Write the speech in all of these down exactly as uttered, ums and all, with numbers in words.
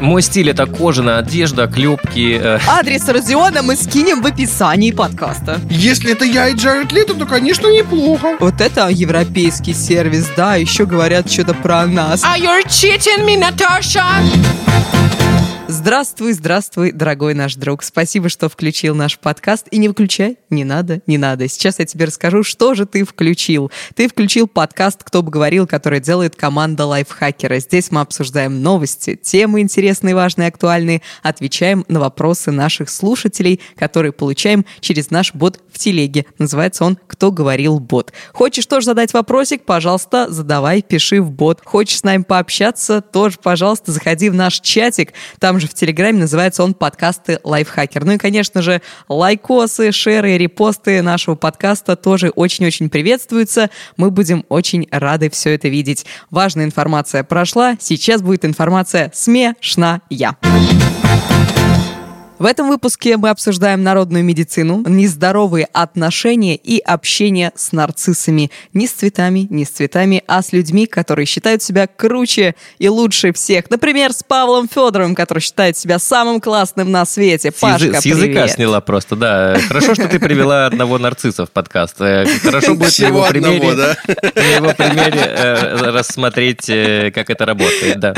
Мой стиль — это кожаная одежда, клепки. Адрес Родиона мы скинем в описании подкаста. Если это я и Джаред Лето, то, конечно, неплохо. Вот это европейский сервис, да, еще говорят что-то про нас. Are you cheating me, Natasha? Здравствуй, здравствуй, дорогой наш друг. Спасибо, что включил наш подкаст. И не выключай, не надо, не надо. Сейчас я тебе расскажу, что же ты включил. Ты включил подкаст «Кто бы говорил», который делает команда Лайфхакера. Здесь мы обсуждаем новости, темы интересные, важные, актуальные, отвечаем на вопросы наших слушателей, которые получаем через наш бот в телеге. Называется он «Кто говорил бот». Хочешь тоже задать вопросик? Пожалуйста, задавай, пиши в бот. Хочешь с нами пообщаться? Тоже, пожалуйста, заходи в наш чатик. Там же в Телеграме, называется он «Подкасты Лайфхакер». Ну и, конечно же, лайкосы, шеры, репосты нашего подкаста тоже очень-очень приветствуются. Мы будем очень рады все это видеть. Важная информация прошла, сейчас будет информация смешная. В этом выпуске мы обсуждаем народную медицину, нездоровые отношения и общение с нарциссами. Не с цветами, не с цветами, а с людьми, которые считают себя круче и лучше всех. Например, с Павлом Федоровым, который считает себя самым классным на свете. Пашка, с языка привет. Сняла просто, да. Хорошо, что ты привела одного нарцисса в подкаст. Хорошо будет на его примере рассмотреть, как это работает, да.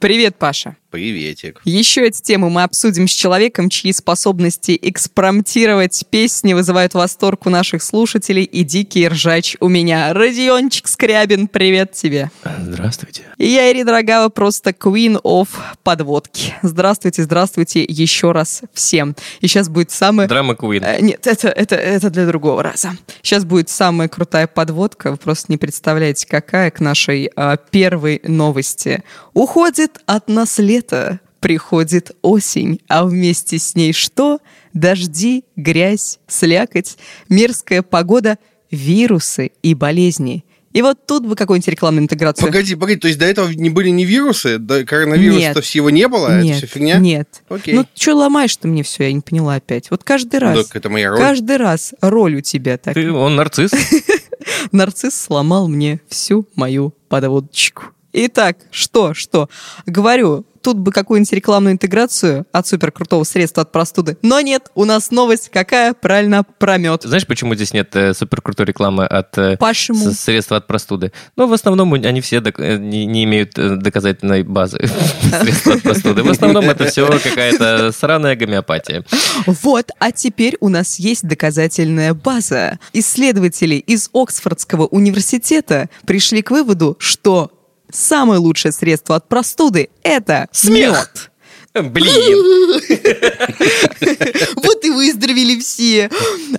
Привет, Паша. Приветик. Еще эти темы мы обсудим с человеком, чьи способности экспромтировать песни вызывают восторг у наших слушателей и дикий ржач у меня. Родиончик Скрябин, привет тебе. Здравствуйте. И я, Ирина Рогава, просто queen of подводки. Здравствуйте, здравствуйте еще раз всем. И сейчас будет самая... Драма queen. Э, нет, это, это, это для другого раза. Сейчас будет самая крутая подводка, вы просто не представляете, какая, к нашей э, первой новости. Уходит от нас лето. Лето, приходит осень, а вместе с ней что? Дожди, грязь, слякоть, мерзкая погода, вирусы и болезни. И вот тут бы какую-нибудь рекламную интеграцию... Погоди, погоди, то есть до этого не были не вирусы? До коронавируса-то всего не было? Нет, это все фигня? Нет. Окей. Ну, что ломаешь-то мне все, я не поняла опять. Вот каждый раз... Так, это моя роль. Каждый раз роль у тебя так. Ты, он нарцисс. Нарцисс сломал мне всю мою подводочку. Итак, что, что? Говорю... Тут бы какую-нибудь рекламную интеграцию от суперкрутого средства от простуды. Но нет, у нас новость какая? Правильно, про мед. Знаешь, почему здесь нет э, суперкрутой рекламы от э, средства от простуды? Ну, в основном они все док- не, не имеют доказательной базы средства от простуды. В основном это все какая-то сраная гомеопатия. Вот, а теперь у нас есть доказательная база. Исследователи из Оксфордского университета пришли к выводу, что... Самое лучшее средство от простуды – это мед. Блин! Вот и выздоровели все.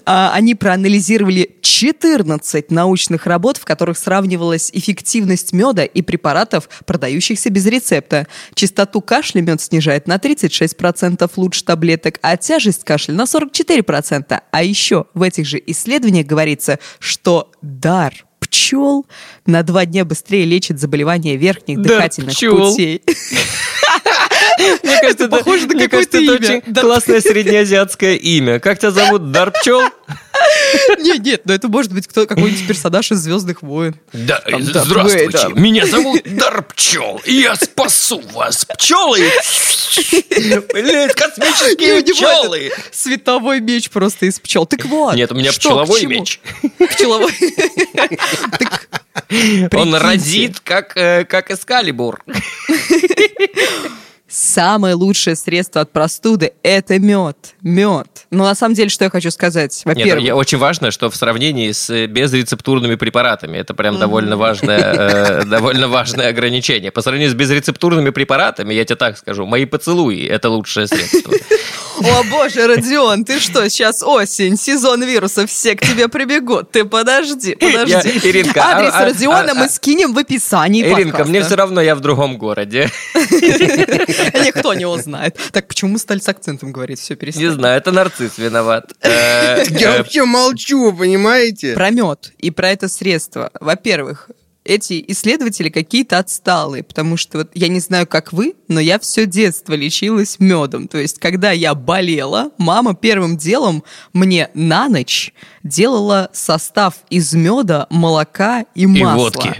Они проанализировали четырнадцать научных работ, в которых сравнивалась эффективность меда и препаратов, продающихся без рецепта. Частоту кашля мед снижает на тридцать шесть процентов лучше таблеток, а тяжесть кашля на сорок четыре процента. А еще в этих же исследованиях говорится, что дар пчел на два дня быстрее лечит заболевания верхних да, дыхательных пчел. Путей. Мне кажется, это похоже на какое-то очень классное среднеазиатское имя. Как тебя зовут? Дар пчел? Нет, нет, но это может быть кто, какой-нибудь персонаж из «Звёздных войн». Да, там, здравствуйте, да. Меня зовут Дар Пчел, и я спасу вас, пчелы! Блять, космические пчелы! Световой меч просто из пчел. Так вот. Нет, у меня что, пчеловой меч. Пчеловой. Так, он разит, как, э, как Эскалибур. Самое лучшее средство от простуды – это мед. Мед. Но на самом деле, что я хочу сказать? Во-первых, нет, очень важно, что в сравнении с безрецептурными препаратами, это прям mm-hmm. довольно, важное, э, довольно важное ограничение. По сравнению с безрецептурными препаратами, я тебе так скажу, мои поцелуи – это лучшее средство. О боже, Родион, ты что, сейчас осень, сезон вирусов, все к тебе прибегут. Ты подожди, подожди. Я, Иринка, адрес а, Родиона а, а, мы скинем в описании Иринка, подкаста. Иринка, мне все равно, я в другом городе. Никто не узнает. Так почему мы стали с акцентом говорить? Все, перестали. Не знаю, это нарцисс виноват. Я вообще молчу, понимаете? Про мед и про это средство. Во-первых, эти исследователи какие-то отсталые, потому что вот я не знаю, как вы, но я все детство лечилась медом. То есть, когда я болела, мама первым делом мне на ночь делала состав из меда, молока и масла. И водки.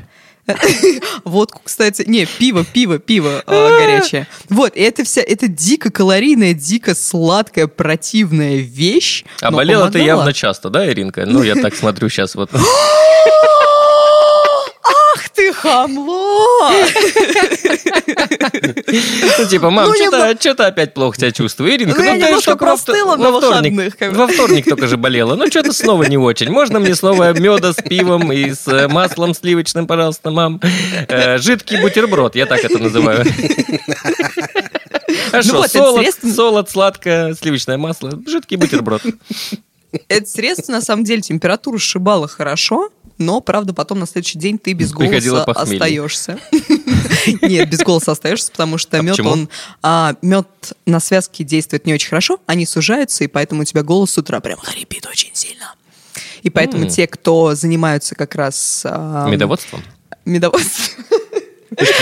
Водку, кстати. Не, пиво, пиво, пиво горячее. Вот, это вся, это дико калорийная, дико сладкая, противная вещь. А болела ты явно часто, да, Иринка? Ну, я так смотрю сейчас вот... Ах ты хамло! Ну, типа, мам, что-то опять плохо тебя чувствую. Иринка, ну ты что, простыла на выходных. Во вторник только же болела. Ну, что-то снова не очень. Можно мне снова меда с пивом и с маслом сливочным, пожалуйста, мам? Жидкий бутерброд, я так это называю. Хорошо, солод, сладкое, сливочное масло, жидкий бутерброд. Это средство, на самом деле, температуру сшибало хорошо. Но, правда, потом на следующий день ты без голоса остаешься. Нет, без голоса остаешься, потому что мед, он мед на связке действует не очень хорошо, они сужаются, и поэтому у тебя голос с утра прям хрипит очень сильно. И поэтому те, кто занимаются как раз... Медоводством? Медоводством.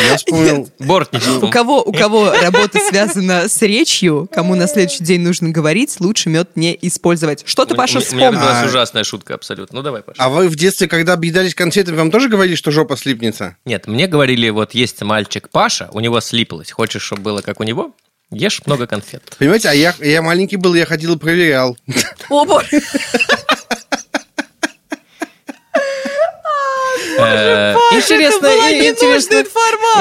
Я вспомнил бортничество. У кого, у кого работа связана с речью, кому на следующий день нужно говорить, лучше мед не использовать. Что-то, Паша, вспомнил. У меня была ужасная шутка абсолютно. Ну, давай, Паша. А вы в детстве, когда объедались конфетами, вам тоже говорили, что жопа слипнется? Нет, мне говорили, вот есть мальчик Паша, у него слиплось. Хочешь, чтобы было как у него? Ешь много конфет. Понимаете, а я, я маленький был, я ходил и проверял. О, боже. Боже, Паша, интересная, интересная,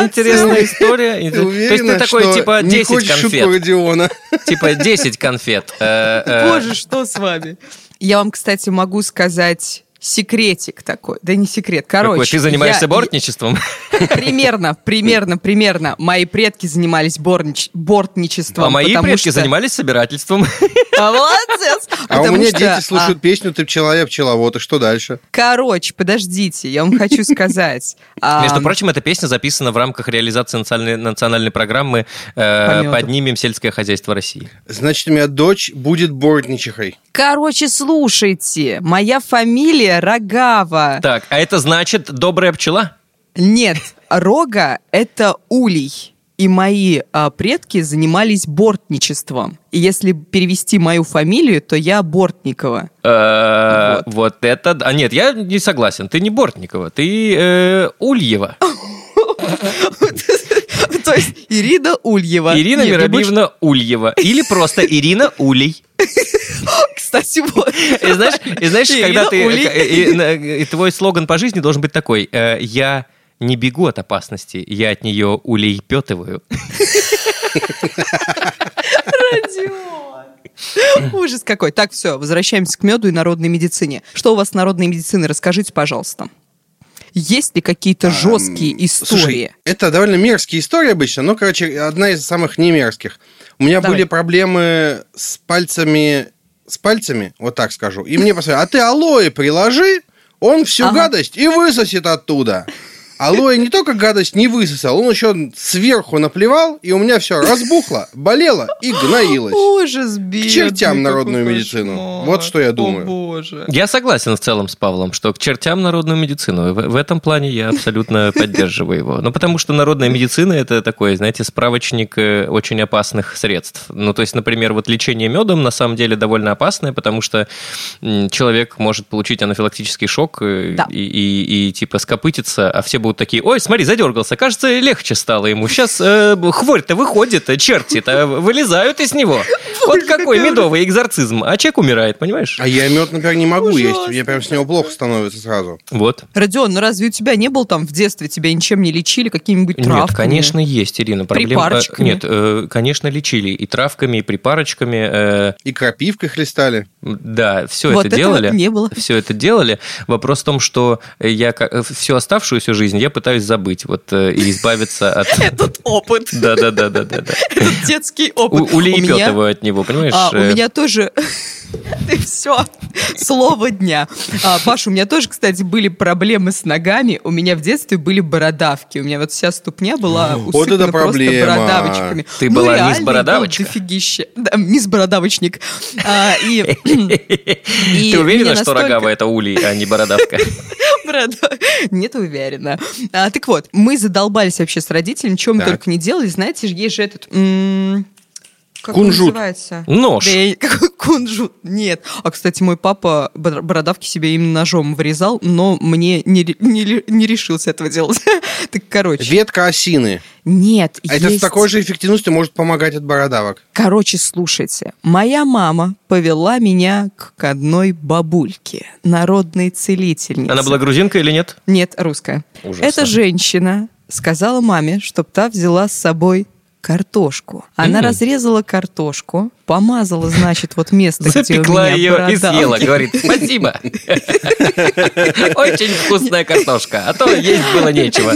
интересная история. Ты уверена, то есть ты такой, типа, десять конфет. Типа десять конфет. Боже, что с вами? Я вам, кстати, могу сказать секретик такой. Да не секрет, короче. Какой? Ты занимаешься я... бортничеством? Примерно, примерно, примерно. Мои предки занимались борнич... бортничеством. А мои предки что... занимались собирательством. А, молодец! А у меня что... дети слушают а... песню «Ты пчела, я пчеловод», и что дальше? Короче, подождите, я вам хочу сказать. Между прочим, эта песня записана в рамках реализации национальной программы «Поднимем сельское хозяйство России». Значит, у меня дочь будет бортничихой. Короче, слушайте, моя фамилия Рогава. Так, а это значит добрая пчела? Нет, рога — это улей. И мои а, предки занимались бортничеством. И если перевести мою фамилию, то я Бортникова. Э, вот. вот это... А нет, я не согласен. Ты не Бортникова, ты э, Ульева. То есть Ирина Ульева. Ирина Миробиевна Ульева. Или просто Ирина Улей. Кстати, вот. И знаешь, и знаешь когда ты... И, и, и твой слоган по жизни должен быть такой. Я не бегу от опасности, я от нее улейпетываю. Родион. Ужас какой. Так, все, возвращаемся к меду и народной медицине. Что у вас с народной медициной? Расскажите, пожалуйста. Есть ли какие-то жесткие а, истории? Слушай, это довольно мерзкие истории обычно, но, короче, одна из самых немерзких. У меня Давай. были проблемы с пальцами, с пальцами, вот так скажу. И мне посоветовали, а ты алоэ приложи, он всю ага. гадость и высосет оттуда. Алоэ не только гадость не высосал, он еще сверху наплевал, и у меня все разбухло, болело и гноилось. Ужас, бедный, к чертям народную медицину. Кошмар. Вот что я думаю. О, боже. Я согласен в целом с Павлом, что к чертям народную медицину. В, в этом плане я абсолютно поддерживаю его. Ну, потому что народная медицина – это такой, знаете, справочник очень опасных средств. Ну, то есть, например, вот лечение медом на самом деле довольно опасное, потому что человек может получить анафилактический шок да. и, и, и типа скопытиться, а все будут такие, ой, смотри, задергался, кажется, легче стало ему. Сейчас э, хворь-то выходит, черти-то вылезают из него. Вот какой медовый экзорцизм. А человек умирает, понимаешь? А я мед, например, не могу Ужасно. есть. Мне прям с него плохо становится сразу. Вот. Родион, ну разве у тебя не был там в детстве, тебя ничем не лечили, какими-нибудь травками? Нет, конечно, есть, Ирина. Проблем... Припарочками? Нет, э, конечно, лечили. И травками, и припарочками. Э... И крапивкой хлестали. Да, все вот это делали. Не было. Все это делали. Вопрос в том, что я всю оставшуюся жизнь я пытаюсь забыть вот, и избавиться от... Этот опыт. Да-да-да. да, да. Этот детский опыт. Улепетываю от него, понимаешь? А, у меня тоже... Ты все. Слово дня. А, Паша, у меня тоже, кстати, были проблемы с ногами. У меня в детстве были бородавки. У меня вот вся ступня была усыпана вот просто бородавочками. Ты ну, была мисс бородавочка? Дофигище. Да, мисс бородавочник. А, и... и Ты уверена, что настолько... Рогава это улей, а не бородавка? Нет, уверена. А, так вот, мы задолбались вообще с родителями, чего мы так. только не делали. Знаете, есть же этот... М- Как кунжут. Называется? Нож. Да, кунжут. Нет. А, кстати, мой папа бородавки себе именно ножом вырезал, но мне не, не, не решился этого делать. Так, короче. Ветка осины. Нет. А есть... это с такой же эффективностью может помогать от бородавок. Короче, слушайте. Моя мама повела меня к одной бабульке, народной целительнице. Она была грузинка или нет? Нет, русская. Ужасно. Эта женщина сказала маме, чтобы та взяла с собой... картошку. Она mm-hmm. разрезала картошку, помазала, значит, вот место, где у меня бородавки. Запекла ее и съела, говорит, спасибо. Очень вкусная картошка, а то есть было нечего.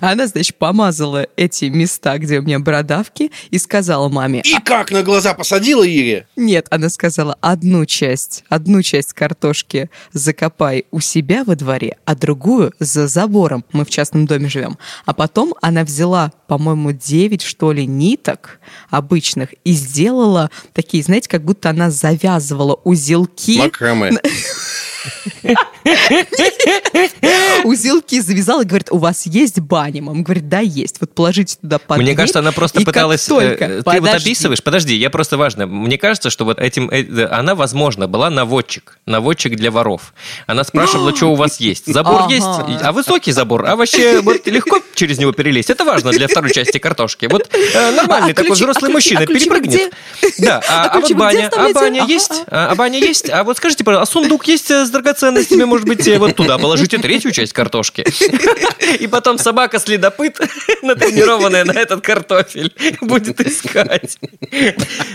Она, значит, помазала эти места, где у меня бородавки, и сказала маме... И как на глаза посадила Ире? Нет, она сказала, одну часть, одну часть картошки закопай у себя во дворе, а другую за забором. Мы в частном доме живем. А потом она взяла, по-моему, девять, что ли, ниток обычных и сделала такие, знаете, как будто она завязывала узелки. Макраме. Узелки завязала и говорит, у вас есть бани? Мам говорит, да, есть. Вот положите туда под дверь. Мне кажется, она просто пыталась... Ты вот описываешь, подожди, я просто важно. Мне кажется, что вот этим... Она, возможно, была наводчик. Наводчик для воров. Она спрашивала, что у вас есть. Забор есть? А высокий забор? А вообще легко через него перелезть? Это важно для второй части картошки. Вот нормальный такой взрослый мужчина перепрыгнет. Да, а вот баня? А баня есть? А баня есть? А вот скажите, пожалуйста, а сундук есть с драгоценностями, может быть, вот туда положите третью часть картошки. И потом собака-следопыт, натренированная на этот картофель, будет искать.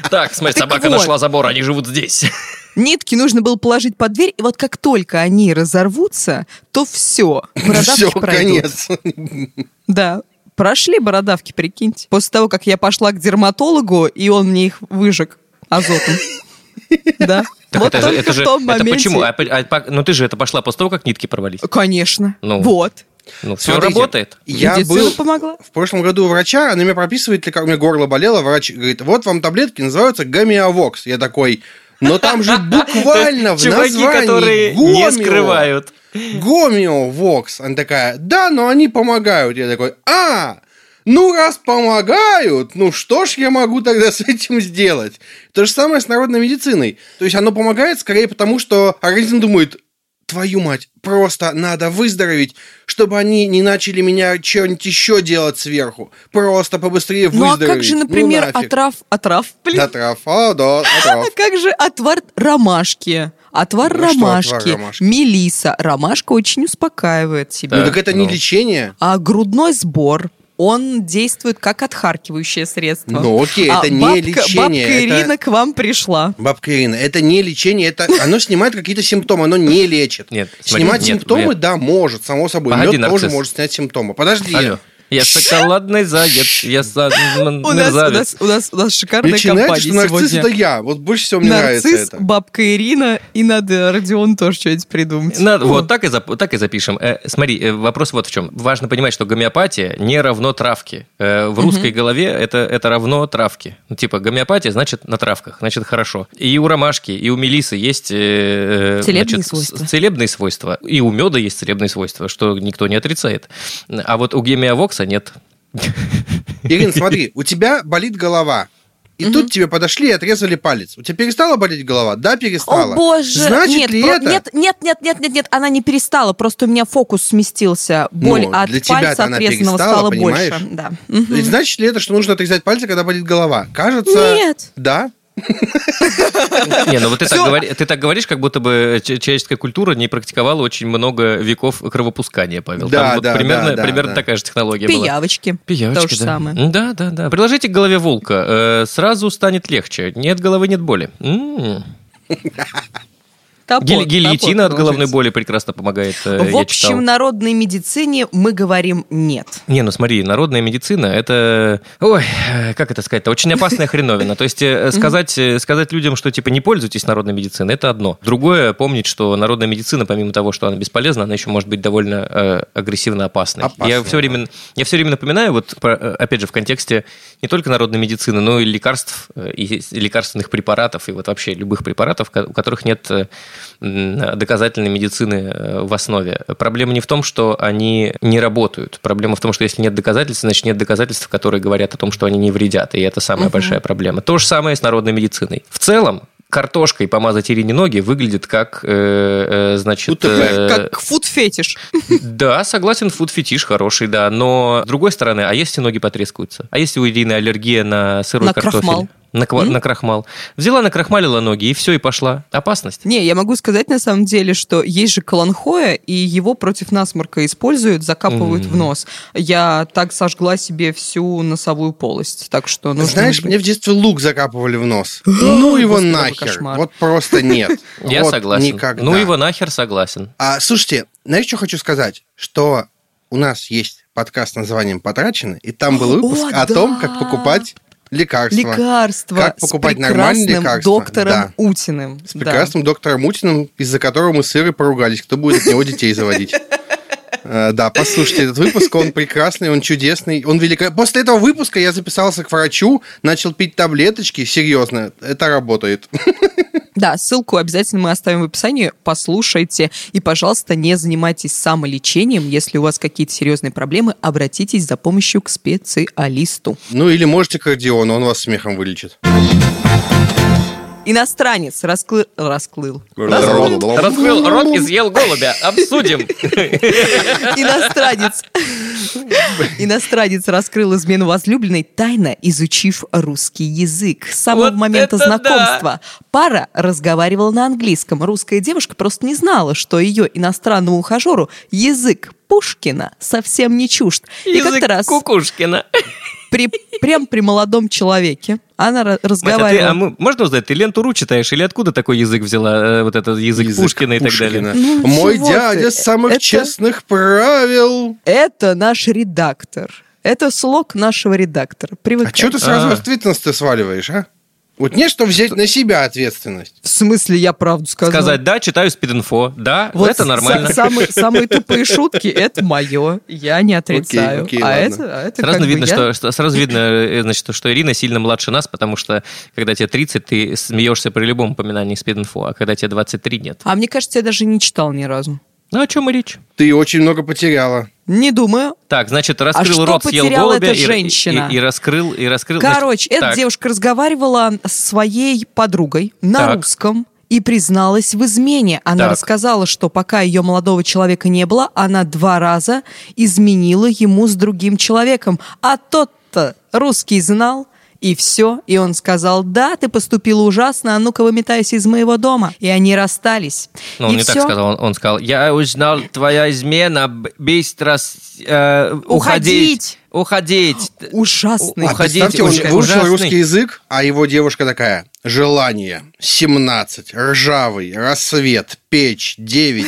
Так, смотри, собака нашла забор, они живут здесь. Нитки нужно было положить под дверь, и вот как только они разорвутся, то все, бородавки пройдут. Все, конец. Да. Прошли бородавки, прикиньте. После того, как я пошла к дерматологу, и он мне их выжег азотом. Да. Так вот это, только это же, в том это моменте. Почему? А, а, ну ты же это пошла после того, как нитки порвались. Конечно. Ну. Вот. Ну, все смотрите, работает. Я был помогла. В прошлом году у врача, она мне прописывает, как у меня горло болело, врач говорит, вот вам таблетки, называются гомеовокс. Я такой, но там же буквально в названии которые не скрывают. Гомеовокс. Она такая, да, но они помогают. Я такой, а, ну, раз помогают, ну что ж я могу тогда с этим сделать? То же самое с народной медициной. То есть оно помогает скорее потому, что организм думает, твою мать, просто надо выздороветь, чтобы они не начали меня что-нибудь еще делать сверху. Просто побыстрее выздороветь. Ну а как же, например, ну, отрав... Отрав, блин. Отрав, а, да, отрав. А как же отвар ромашки? Отвар, ну, ромашки, что, отвар ромашки, мелиса. Ромашка очень успокаивает тебя. Ну так это ну. не лечение. А грудной сбор. Он действует как отхаркивающее средство. Ну окей, это а не бабка, лечение. Бабка Ирина это... к вам пришла. Бабка Ирина, это не лечение, это оно снимает какие-то симптомы, оно не лечит. Нет, снимать нет, симптомы, нет. да, может, само собой. Погоди, мед тоже может снять симптомы. Подожди. Алло. Я шоколадный заяц, я мерзавец. У нас у нас шикарная компания сегодня. Начинается, что нарцисс это я. Вот больше всего мне нравится это. Нарцисс, бабка Ирина, и надо Родион тоже что-нибудь придумать. Вот так и запишем. Смотри, вопрос вот в чем. Важно понимать, что гомеопатия не равно травке. В русской голове это равно травке. Типа гомеопатия значит на травках, значит хорошо. И у ромашки, и у мелисы есть целебные свойства. И у меда есть целебные свойства, что никто не отрицает. А вот у гомеовокса нет. Ирина, смотри, у тебя болит голова. И угу. тут тебе подошли и отрезали палец. У тебя перестала болеть голова? Да, перестала. О, боже. Значит нет, ли про... это? Нет, нет, нет, нет, нет, нет, она не перестала. Просто у меня фокус сместился. Боль ну, от пальца отрезанного стала понимаешь? Больше. Да. Угу. Значит ли это, что нужно отрезать пальцы, когда болит голова? Кажется... Нет. Да. Не, ну вот ты так, говори, ты так говоришь, как будто бы человеческая культура не практиковала очень много веков кровопускания, Павел. Да, там вот да, примерно, да, примерно да. такая же технология Пиявочки. была. Пиявочки. То же да. самое. Да, да, да. Приложите к голове волка, э, сразу станет легче. Нет головы, нет боли. М-м. Топот, гильотина топот, от головной получается. Боли прекрасно помогает. В общем, народной медицине мы говорим нет. Не, ну смотри, народная медицина это, ой, как это сказать-то, очень опасная хреновина. То есть сказать, сказать людям, что типа не пользуйтесь народной медициной, это одно. Другое, помнить, что народная медицина, помимо того, что она бесполезна, она еще может быть довольно э, агрессивно опасной. Опасно, я, все время, я все время напоминаю, вот про, опять же, в контексте не только народной медицины, но и лекарств, и лекарственных препаратов, и вот вообще любых препаратов, у которых нет... доказательной медицины в основе. Проблема не в том, что они не работают. Проблема в том, что если нет доказательств, значит, нет доказательств, которые говорят о том, что они не вредят. И это самая угу. большая проблема. То же самое с народной медициной. В целом, картошкой помазать Ирине ноги выглядит как, э, значит... Э, как фуд-фетиш. Да, согласен, фуд-фетиш хороший, да. Но, с другой стороны, а если ноги потрескаются? А если у Ирины аллергия на сырой на картофель? Крахмал. На, ква- mm-hmm. на крахмал. Взяла, накрахмалила ноги, и все, и пошла. Опасность. Не, я могу сказать на самом деле, что есть же каланхоэ, и его против насморка используют, закапывают mm-hmm. в нос. Я так сожгла себе всю носовую полость, так что... Ты знаешь, мне в детстве лук закапывали в нос. Ну его нахер. Вот просто нет. Я согласен. Ну его нахер согласен. Слушайте, знаешь, что хочу сказать? Что у нас есть подкаст с названием «Потрачено», и там был выпуск о том, как покупать... Лекарства. Лекарства. Как покупать нормальные лекарства. Доктором да. Утиным. С прекрасным да. доктором Утиным, из-за которого мы с Ирой поругались. Кто будет от него детей заводить? Да, послушайте этот выпуск, он прекрасный, он чудесный, он великолепный. После этого выпуска я записался к врачу, начал пить таблеточки, серьезно, это работает. Да, ссылку обязательно мы оставим в описании, послушайте. И, пожалуйста, не занимайтесь самолечением. Если у вас какие-то серьезные проблемы, обратитесь за помощью к специалисту. Ну или можете к Родиону, он вас смехом вылечит. Иностранец расклы... расклыл. Расклыл. Раскрыл рот и съел голубя. Обсудим. Иностранец. Иностранец раскрыл измену возлюбленной, тайно изучив русский язык. С самого вот момента знакомства да. пара разговаривала на английском. Русская девушка просто не знала, что ее иностранному ухажеру язык Пушкина совсем не чужд. Язык и как-то раз... Кукушкина. При, прям при молодом человеке она Мать, разговаривала. А ты, а мы, можно узнать, ты ленту Ру читаешь или откуда такой язык взяла? Вот этот язык, язык Пушкина, Пушкина и так далее. Ну, мой дядя ты? самых это, честных правил. Это наш редактор. Это слог нашего редактора. Привыкай. А что ты сразу А-а-а. ответственность-то сваливаешь, а? Вот не что взять на себя ответственность. В смысле, я правду сказала? Сказать, да, читаю спид-инфо, да, вот это нормально. С- самые, самые тупые шутки, это мое, я не отрицаю. Окей, окей, а это, а это сразу как видно, бы я... что, сразу видно, значит, что Ирина сильно младше нас, потому что, когда тебе тридцать, ты смеешься при любом упоминании спид-инфо, а когда тебе двадцать три, нет. А мне кажется, я даже не читал ни разу. Ну, о чем и речь? Ты очень много потеряла. Не думаю. Так, значит, раскрыл а рот, съел голубя и, и, и раскрыл... И раскрыл Короче, значит, эта так. девушка разговаривала с своей подругой на так. русском и призналась в измене. Она так. рассказала, что пока ее молодого человека не было, она два раза изменила ему с другим человеком. А тот-то русский знал. И все. И он сказал, да, ты поступила ужасно, а ну-ка выметайся из моего дома. И они расстались. Ну, он и не все. так сказал. Он, он сказал, я узнал, твоя измена, быстро э, уходить. Уходить. Ужасный. А представьте, он выучил русский язык, а его девушка такая, желание, семнадцать, ржавый, рассвет, печь, девять.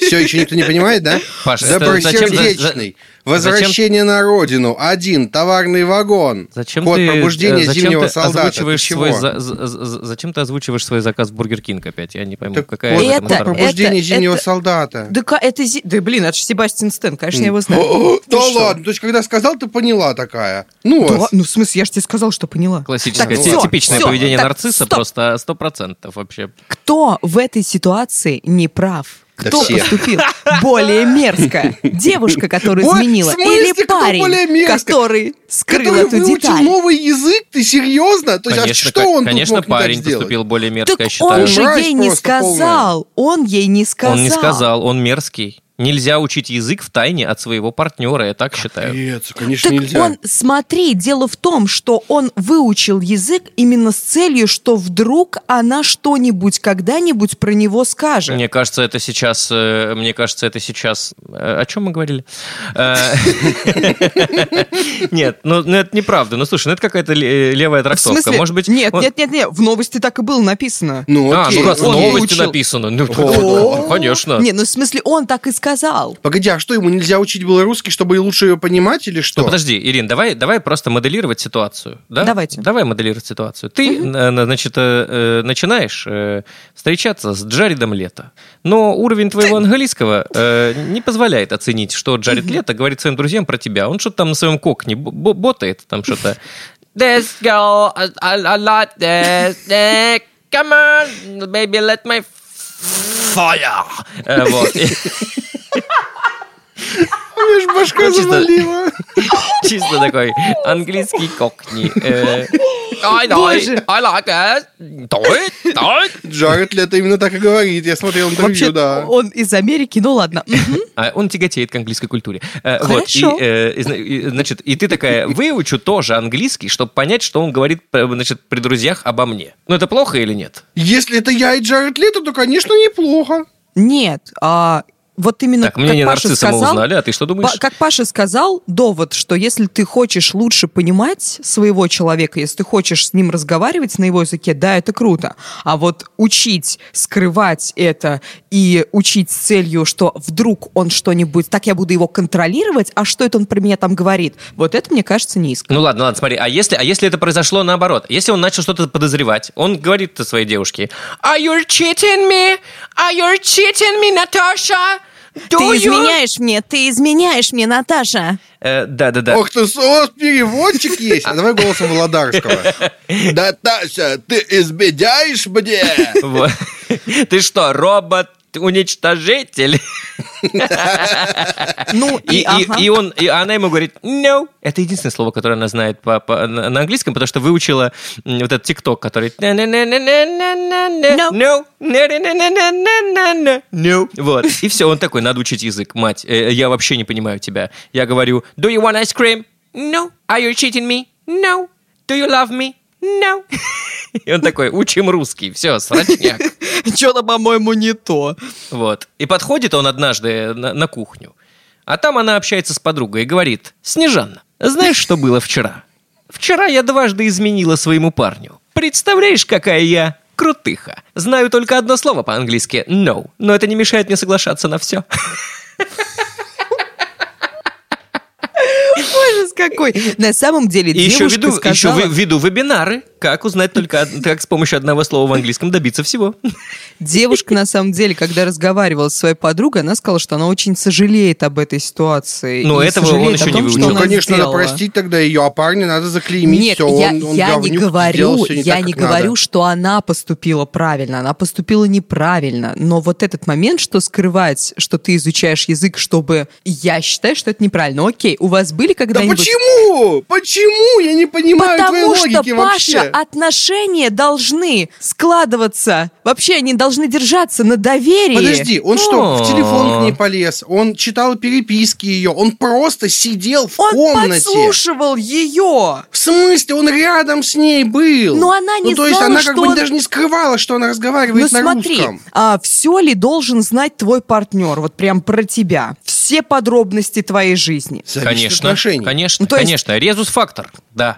Все еще никто не понимает, да? Паша, добросердечный. Возвращение Зачем... на родину. Один. Товарный вагон. Зачем Код ты... пробуждения Зачем зимнего ты солдата. Ты свой за... Зачем ты озвучиваешь свой заказ в Бургер Кинг опять? Я не пойму, так какая это... это Код пробуждения это, зимнего это... солдата. Да, это... да блин, это же Себастьян Стэн. Конечно, я его знаю. Да ладно. То есть, когда сказал, ты поняла такая. Ну, в смысле, я же тебе сказал, что поняла. Классическое, типичное поведение нарцисса, просто сто процентов вообще. Кто в этой ситуации не прав? Кто да поступил более мерзко? Девушка, которая изменила, или парень, который скрыл который эту деталь? Который выучил новый язык? Ты серьезно? То есть, конечно, а что он конечно, тут мог парень не так поступил более мерзко, так я считаю. Он же Мразь ей не сказал. Полная. Он ей не сказал. Он не сказал, он мерзкий. Нельзя учить язык в тайне от своего партнера, я так считаю. Нет, конечно, так нельзя. Он, смотри, дело в том, что он выучил язык именно с целью, что вдруг она что-нибудь когда-нибудь про него скажет. Мне кажется, это сейчас... Мне кажется, это сейчас... О чем мы говорили? Нет, ну это неправда. Ну, слушай, ну это какая-то левая трактовка. Может быть... Нет, нет, нет, нет. В новости так и было написано. Ну, окей. В новости написано. Конечно. Не, ну в смысле, он так и сказал. Сказал. Погоди, а что, ему нельзя учить белорусский, чтобы лучше ее понимать или что? Ну, подожди, Ирин, давай, давай просто моделировать ситуацию. Да? Давайте. Давай моделировать ситуацию. Ты, угу. значит, начинаешь встречаться с Джаредом Лето, но уровень твоего английского не позволяет оценить, что Джаред угу. Лето говорит своим друзьям про тебя. Он что-то там на своем кокне ботает, там что-то. This girl, I, I like this. Come on, baby, let my Fire! Вот. У меня же башка завалила. Чисто такой английский кокни. I like, I like it. Do it, do it. Джаред Лето именно так и говорит. Я смотрел интервью, вообще, да. Он из Америки, ну ладно. Он тяготеет к английской культуре. Хорошо. Вот, и, значит, и ты такая, выучу тоже английский, чтобы понять, что он говорит, значит, при друзьях обо мне. Ну это плохо или нет? Если это я и Джаред Лето, то, конечно, неплохо. Нет, а... Вот именно, так, как Паша сказал, узнали, а ты что думаешь? Как Паша сказал, довод, что если ты хочешь лучше понимать своего человека, если ты хочешь с ним разговаривать на его языке, да, это круто. А вот учить, скрывать это и учить с целью, что вдруг он что-нибудь, так я буду его контролировать, а что это он про меня там говорит, вот это, мне кажется, неискренно. Ну ладно, ладно, смотри, а если, а если это произошло наоборот? Если он начал что-то подозревать, он говорит своей девушке, Are you cheating me? Are you cheating me, Natasha? Do ты изменяешь you? Мне, ты изменяешь мне, Наташа. Э, да, да, да. Ох ты, у вас переводчик есть. А давай голосом Володарского. Наташа, ты изменяешь мне? Ты что, робот-уничтожитель? Ну, и, и, ага. и, и, он, и она ему говорит no. Это единственное слово, которое она знает по, по, на английском, потому что выучила вот этот ТикТок, который no. No. No. Вот. И все, он такой, надо учить язык. Мать, я вообще не понимаю тебя. Я говорю, do you want ice cream? No. Are you cheating me? No. Do you love me? No. И он такой, учим русский, все, срочняк. Что-то, по-моему, не то. Вот. И подходит он однажды на, на кухню, а там она общается с подругой и говорит, Снежанна, знаешь, что было вчера? Вчера я дважды изменила своему парню. Представляешь, какая я крутыха. Знаю только одно слово по-английски no, но это не мешает мне соглашаться на все. Ужас какой. На самом деле и девушка еще веду, сказала... Еще веду вебинары, как узнать только, как с помощью одного слова в английском добиться всего. Девушка, на самом деле, когда разговаривала со своей подругой, она сказала, что она очень сожалеет об этой ситуации. Но этого он еще не выучил. Ну, конечно, надо простить тогда ее, а парня надо заклеймить. Нет, я не говорю, я не говорю, что она поступила правильно, она поступила неправильно. Но вот этот момент, что скрывать, что ты изучаешь язык, чтобы... Я считаю, что это неправильно. Окей, у вас были когда-нибудь... Да почему? Почему? Я не понимаю твоей логики вообще. Потому что, Паша, отношения должны складываться, вообще они должны держаться на доверии. Подожди, он что, в телефон к ней полез? Он читал переписки ее, он просто сидел в комнате. Он подслушивал ее. В смысле? Он рядом с ней был. Но она не знала, что... Ну, то есть она как бы даже не скрывала, что она разговаривает на русском. Ну, смотри, а все ли должен знать твой партнер, вот прям про тебя? Все подробности твоей жизни. Конечно, конечно, ну, конечно. Есть... Резус-фактор, да.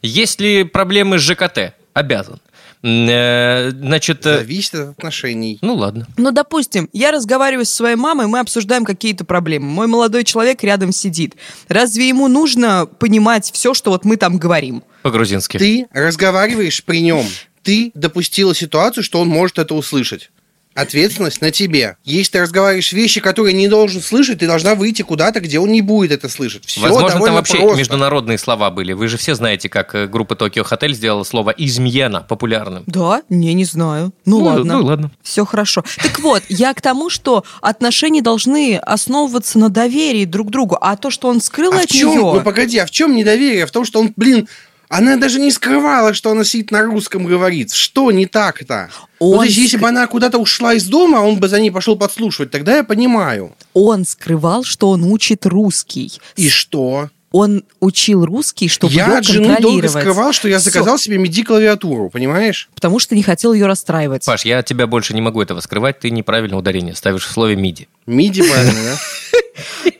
Есть ли проблемы с ЖКТ? Обязан. Значит, зависит от отношений. Ну ладно. Ну, допустим, я разговариваю со своей мамой, мы обсуждаем какие-то проблемы. Мой молодой человек рядом сидит. Разве ему нужно понимать все, что вот мы там говорим? По-грузински. Ты разговариваешь при нем. Ты допустила ситуацию, что он может это услышать. Ответственность на тебе. Если ты разговариваешь вещи, которые не должен слышать, ты должна выйти куда-то, где он не будет это слышать. Все возможно, там вообще просто международные слова были. Вы же все знаете, как группа Токио Хотель сделала слово «измена» популярным. Да? Не, не знаю. Ну, ну ладно. Ну ладно. Все хорошо. Так вот, я к тому, что отношения должны основываться на доверии друг к другу. А то, что он скрыл а от нее... Ну погоди, а в чем недоверие? В том, что он, блин... Она даже не скрывала, что она сидит на русском говорит. Что не так-то? Он... Вот, если бы она куда-то ушла из дома, он бы за ней пошел подслушивать, тогда я понимаю. Он скрывал, что он учит русский. И что? Он учил русский, чтобы я его контролировать. Я от жены долго скрывал, что я заказал Все. себе миди-клавиатуру, понимаешь? Потому что не хотел ее расстраивать. Паш, я от тебя больше не могу этого скрывать, ты неправильно ударение ставишь в слове миди. Миди, правильно, да?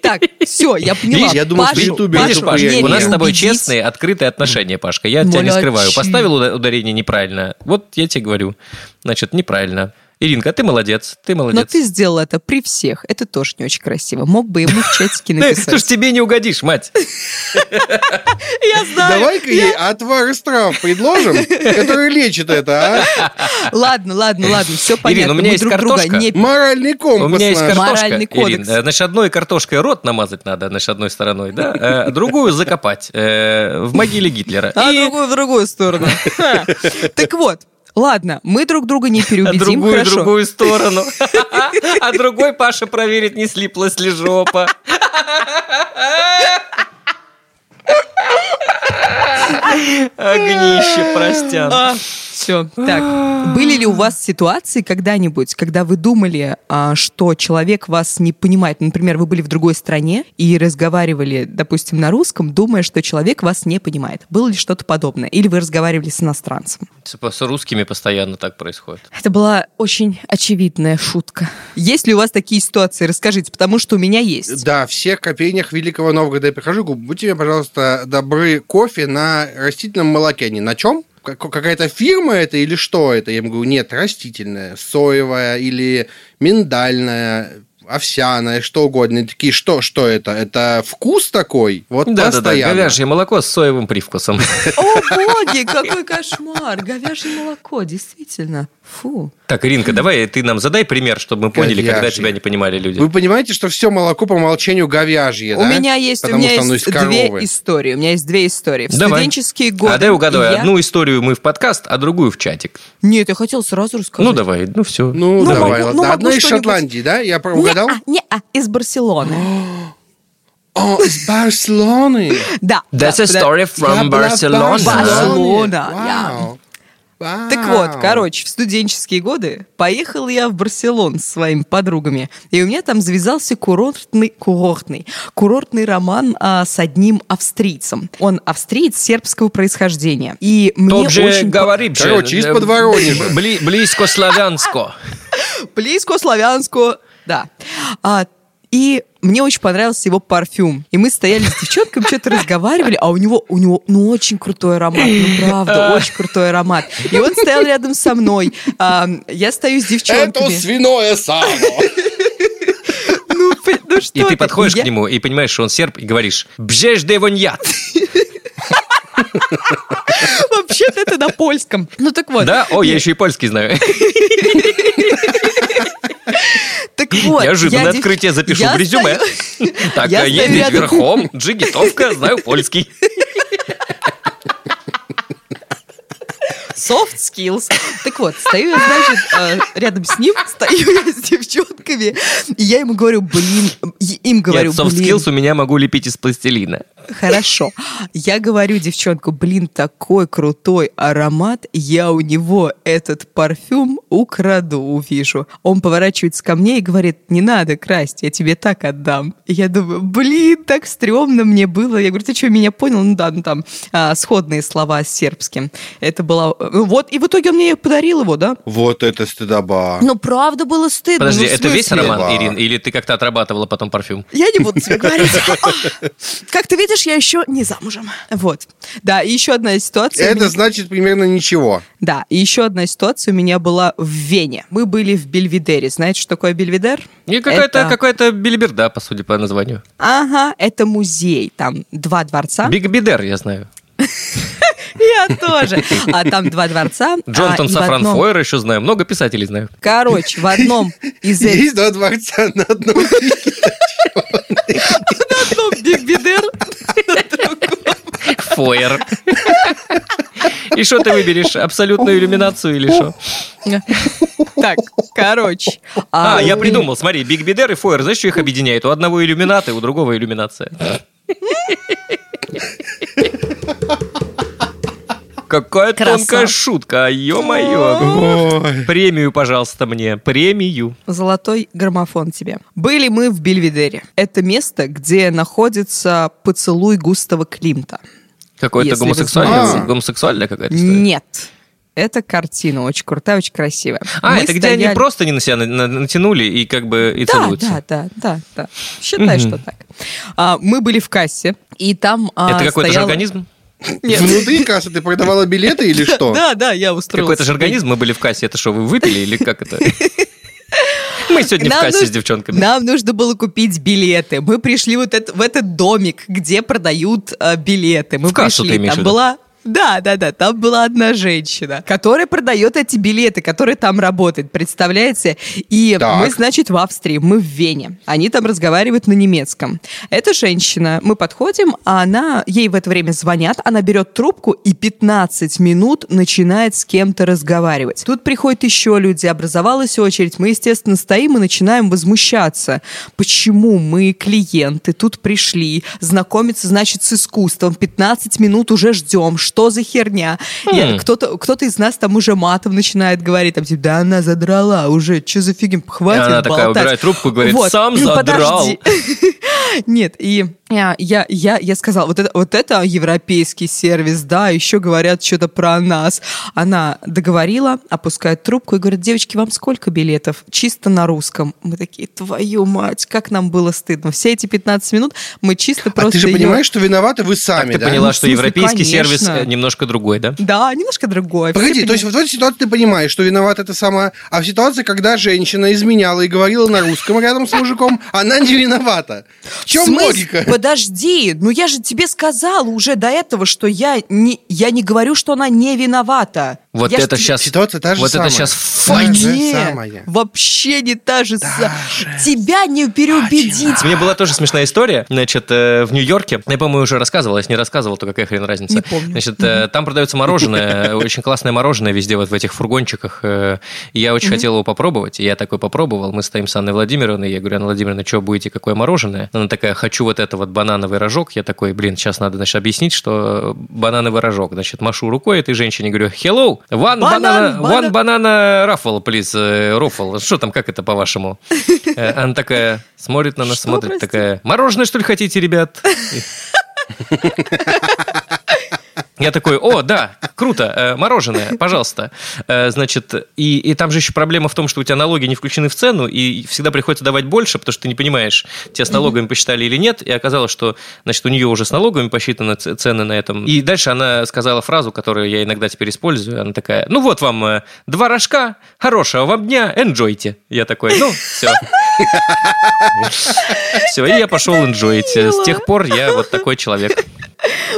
Так, все, я поняла. Я думал, в Ютубе у нас с тобой честные, открытые отношения, Пашка. Я тебя не скрываю. Поставил ударение неправильно. Вот я тебе говорю. Значит, неправильно. Иринка, ты молодец, ты молодец. Но ты сделал это при всех. Это тоже не очень красиво. Мог бы ему в чатике написать. Слушай, тебе не угодишь, мать. Я знаю. Давай-ка ей отвар из трав предложим, который лечит это, а? Ладно, ладно, ладно, все понятно. Ирина, у меня есть картошка. Моральный компас. У меня есть картошка, Ирин. Значит, одной картошкой рот намазать надо, значит, одной стороной, да? Другую закопать в могиле Гитлера. А другую в другую сторону. Так вот. Ладно, мы друг друга не переубедим, другую, хорошо. Другую сторону. А другой Паша проверит, не слиплась ли жопа. Огнище, простят. А, все. Так, были ли у вас ситуации когда-нибудь, когда вы думали, что человек вас не понимает? Например, вы были в другой стране и разговаривали, допустим, на русском, думая, что человек вас не понимает. Было ли что-то подобное? Или вы разговаривали с иностранцем? С русскими постоянно так происходит. Это была очень очевидная шутка. Есть ли у вас такие ситуации? Расскажите, потому что у меня есть. Да, в всех кофейнях Великого Новгорода я прихожу, будьте мне, пожалуйста, добры, кофе на растительном молоке. Они на чем? Какая-то фирма это или что это? Я ему говорю, нет, растительное, соевое или миндальное, овсяное, что угодно. И такие, что, что это? Это вкус такой? Вот да, постоянно. Да, да, говяжье молоко с соевым привкусом. О, боги, какой кошмар! Говяжье молоко, действительно. Фу. Так, Иринка, давай ты нам задай пример, чтобы мы поняли, говяжье. Когда тебя не понимали люди. Вы понимаете, что все молоко по умолчанию говяжье, у да? Меня есть, потому у меня что есть две истории. У меня есть две истории. В давай. Студенческие годы... А дай угадывай, я... одну историю мы в подкаст, а другую в чатик. Нет, я хотел сразу рассказать. Ну, давай, ну все. Ну, ну давай, могу, ладно. Одна из Шотландии, да? Я угадал? Не-а, из Барселоны. О, из Барселоны? Да. That's a story from Barcelona. Барселона, Wow. Так вот, короче, в студенческие годы поехал я в Барселону с своими подругами, и у меня там завязался курортный, курортный, курортный роман а, с одним австрийцем. Он австриец сербского происхождения. И мне Топ же очень... говорит, короче, из-под Воронежа. Близко славянско. Близко славянско, да. И мне очень понравился его парфюм. И мы стояли с девчонкой, что-то разговаривали, а у него, у него, ну, очень крутой аромат. Ну, правда, очень крутой аромат. И он стоял рядом со мной. А, я стою с девчонками. Это свиное сало. Ну, ну что И ты подходишь я... к нему и понимаешь, что он серб, и говоришь «Бжеж де воньят». Вообще-то это на польском. Ну, так вот. Да? О, я еще и польский знаю. Так вот, Неожиданное я открытие дев... запишу я в резюме. Стою... Так, я ездить рядом... верхом, джигитовка, знаю польский. Soft skills. Так вот, стою я, значит, рядом с ним, стою я с девчонками, и я ему говорю, блин, им говорю, блин. Нет, soft skills у меня могу лепить из пластилина. Хорошо. Я говорю девчонку, блин, такой крутой аромат, я у него этот парфюм украду, увижу. Он поворачивается ко мне и говорит, не надо красть, я тебе так отдам. И я думаю, блин, так стрёмно мне было. Я говорю, ты что, меня понял? Ну да, ну там а, сходные слова с сербским. Это была... Вот, и в итоге он мне подарил его, да? Вот это стыдоба. Ну, правда было стыдно. Подожди, ну, это весь роман, Ирин? Или ты как-то отрабатывала потом парфюм? Я не буду тебе говорить. Как ты видишь, я еще не замужем. Вот. Да, и еще одна ситуация... Это меня... значит примерно ничего. Да, и еще одна ситуация у меня была в Вене. Мы были в Бельведере. Знаете, что такое Бельведер? И какая-то, это... какая-то бельберда, по сути, по названию. Ага, это музей. Там два дворца. Бигбидер, я знаю. Я тоже. А там два дворца. Джонатан а, Сафран одном... Фойер еще знаю. Много писателей знаю. Короче, в одном из... Есть два дворца на одном На одном Бигбидер, на другом Фойер. И что ты выберешь? Абсолютную иллюминацию или что? Так, короче. А, я придумал. Смотри, Бигбидер и Фойер. Знаешь, что их объединяет? У одного иллюминаты, у другого иллюминация. Какая Краса. Тонкая шутка, ё-моё. Ой. Премию, пожалуйста, мне, премию. Золотой граммофон тебе. Были мы в Бельведере. Это место, где находится поцелуй Густава Климта. Какой-то гомосексуальный? Гомосексуальная какая-то история? Нет. Это картина очень крутая, очень красивая. А, мы это стояли... где они просто не на себя натянули и как бы и да, целуются? Да, да, да, да. Считай, угу. что так. А, мы были в кассе, и там а, Это какой-то стоял... же организм? Нет. Внутри кассы ты продавала билеты или что? Да, да, я устроилась. Какой-то же организм, мы были в кассе, это что, вы выпили или как это? Мы сегодня нам в кассе нужно, с девчонками. Нам нужно было купить билеты. Мы пришли вот это, в этот домик, где продают а, билеты. Мы в пришли, кассу ты имеешь там в виду? Была... Да, да, да, там была одна женщина, которая продает эти билеты, которая там работает, представляете? И так. мы, значит, в Австрии, мы в Вене. Они там разговаривают на немецком. Эта женщина, мы подходим, а она, ей в это время звонят, она берет трубку и пятнадцать минут начинает с кем-то разговаривать. Тут приходят еще люди, образовалась очередь, мы, естественно, стоим и начинаем возмущаться. Почему мы, клиенты, тут пришли, знакомиться, значит, с искусством, пятнадцать минут уже ждем, что за херня? Mm. Я, кто-то, кто-то из нас там уже матом начинает говорить, там типа, да она задрала уже, что за фигня, хватит болтать. Она такая убирает трубку и говорит, вот, сам задрал. Нет, и я, я, я сказала, вот это, вот это европейский сервис, да, еще говорят что-то про нас. Она договорила, опускает трубку и говорит, девочки, вам сколько билетов? Чисто на русском. Мы такие, твою мать, как нам было стыдно. Все эти пятнадцать минут мы чисто а просто... А ты же ее... понимаешь, что виноваты вы сами, так, да? Ты поняла, ну, что смысле, европейский конечно. сервис немножко другой, да? Да, немножко другой. Погоди, все то поним... есть вот в этой ситуации ты понимаешь, что виновата это сама, а в ситуации, когда женщина изменяла и говорила на русском рядом с мужиком, она не виновата. В чем Смыс... логика? Подожди, ну я же тебе сказала уже до этого, что я не, я не говорю, что она не виновата. Вот я это ж... сейчас ситуация та же вот самая. Вот это сейчас файне. Вообще не та же самая. Тебя не переубедить. У меня была тоже смешная история. Значит, в Нью-Йорке, я, по-моему, уже рассказывал, если не рассказывал, то какая хрен разница. Не помню. Значит, mm-hmm. там продается мороженое, очень классное мороженое везде вот в этих фургончиках. Я очень mm-hmm. хотел его попробовать, я такой попробовал. Мы стоим с Анной Владимировной, я говорю, Анна Владимировна, что будете, какое мороженое? Она такая, хочу вот это вот банановый рожок. Я такой, блин, сейчас надо, значит, объяснить, что банановый рожок. Значит, машу рукой этой женщине, говорю, hello, one banana, one banana ruffle, please, ruffle. Что там, как это по-вашему? Она такая, смотрит на нас, что, смотрит, прости? Такая, мороженое, что ли, хотите, ребят? Я такой, о, да, круто, мороженое, пожалуйста. Значит, и, и там же еще проблема в том, что у тебя налоги не включены в цену, и всегда приходится давать больше, потому что ты не понимаешь, тебя с налогами посчитали или нет, и оказалось, что, значит, у нее уже с налогами посчитаны цены на этом. И дальше она сказала фразу, которую я иногда теперь использую, она такая, ну вот вам два рожка, хорошего вам дня, энджойте. Я такой, ну, все. Все, и я пошел энджоить. С тех пор я вот такой человек.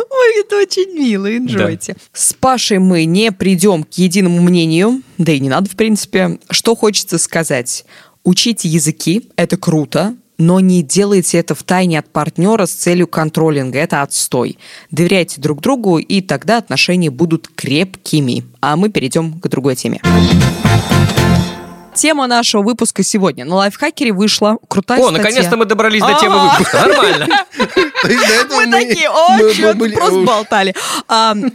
Ой, это очень мило, энджойте. Да. С Пашей мы не придем к единому мнению, да и не надо, в принципе. Что хочется сказать? Учите языки, это круто, но не делайте это втайне от партнера с целью контролинга, это отстой. Доверяйте друг другу, и тогда отношения будут крепкими. А мы перейдем к другой теме. Тема нашего выпуска сегодня. На Лайфхакере вышла крутая О, статья. О, наконец-то мы добрались А-а-а. до темы выпуска. Нормально. Мы такие, о, черт, просто болтали. На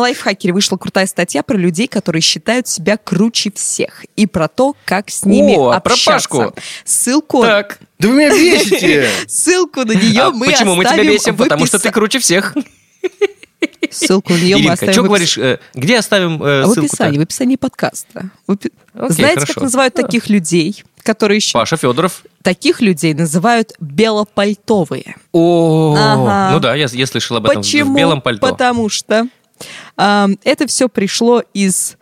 Лайфхакере вышла крутая статья про людей, которые считают себя круче всех. И про то, как с ними общаться. О, про Пашку. Ссылку... Так. Да вы меня бесите. Ссылку на нее мы оставим. Почему мы тебя бесим? Потому что ты круче всех. Ссылку на нее Иринка, мы оставим. Что в... говоришь, э, где оставим э, ссылку? В описании, в описании подкаста. В... Окей, Знаете, хорошо. Как называют да. таких людей, которые... Паша Федоров. Таких людей называют белопальтовые. О, ага. Ну да, я, я слышал об этом. Почему? В белом пальто. Потому что э, это все пришло из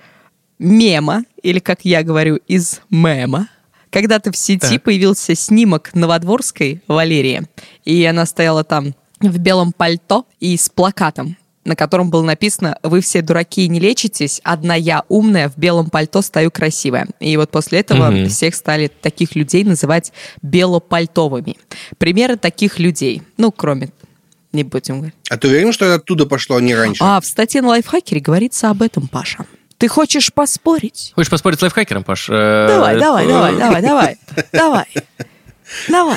мема, или, как я говорю, из мема. Когда-то в сети так. появился снимок Новодворской Валерии, и она стояла там в белом пальто и с плакатом, на котором было написано «Вы все дураки и не лечитесь, одна я умная, в белом пальто стою красивая». И вот после этого mm-hmm. всех стали таких людей называть белопальтовыми. Примеры таких людей, ну, кроме, не будем говорить. А ты уверен, что это оттуда пошло, а не раньше? А, в статье на Лайфхакере говорится об этом, Паша. Ты хочешь поспорить? Хочешь поспорить с Лайфхакером, Паш? Давай, давай, давай, давай, давай, давай, давай.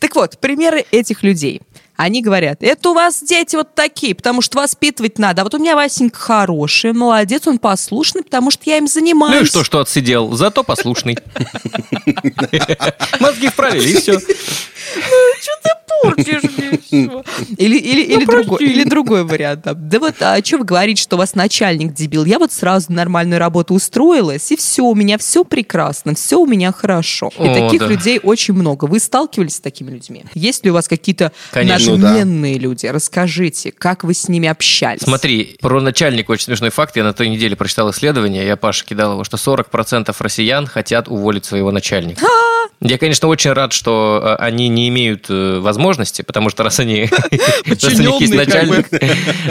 Так вот, примеры этих людей. Они говорят, это у вас дети вот такие, потому что воспитывать надо. А вот у меня Васенька хороший, молодец, он послушный, потому что я им занимаюсь. Ну и что, что отсидел, зато послушный. Мозги вправили, и все. Ну, что ты портишь мне все? Или другой вариант. Да вот, а что вы говорите, что у вас начальник дебил? Я вот сразу на нормальную работу устроилась, и все, у меня все прекрасно, все у меня хорошо. И таких людей очень много. Вы сталкивались с такими людьми? Есть ли у вас какие-то... Надменные ну, да. люди, расскажите, как вы с ними общались? Смотри, про начальника очень смешной факт. Я на той неделе прочитал исследование, я Паше кидал его, что сорок процентов россиян хотят уволить своего начальника. Я, конечно, очень рад, что они не имеют возможности, потому что раз, они, раз у них есть начальник,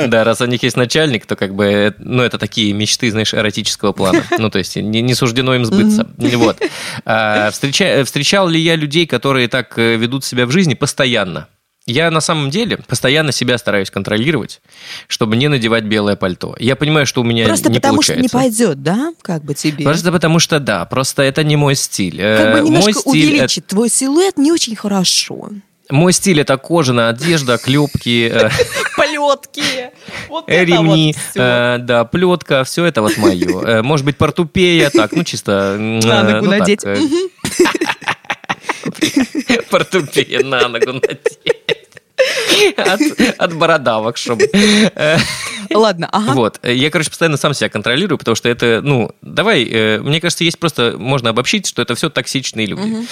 да, раз у них есть начальник, то как бы, ну, это такие мечты, знаешь, эротического плана. Ну, то есть не, не суждено им сбыться. Вот. А, встреча, встречал ли я людей, которые так ведут себя в жизни постоянно? Я на самом деле постоянно себя стараюсь контролировать, чтобы не надевать белое пальто. Я понимаю, что у меня просто не получается. Просто потому что не пойдет, да, как бы тебе? Просто потому что, да, просто это не мой стиль. Как бы немножко мой стиль увеличить это... твой силуэт не очень хорошо. Мой стиль – это кожаная одежда, клепки, плетки, ремни, да, плетка, все это вот мое. Может быть, портупея, так, ну чисто... На ногу надеть. Портупея на ногу надеть. От, от бородавок, чтобы... Ладно, ага. Вот. Я, короче, постоянно сам себя контролирую, потому что это, ну, давай, мне кажется, есть просто, можно обобщить, что это все токсичные люди. Угу.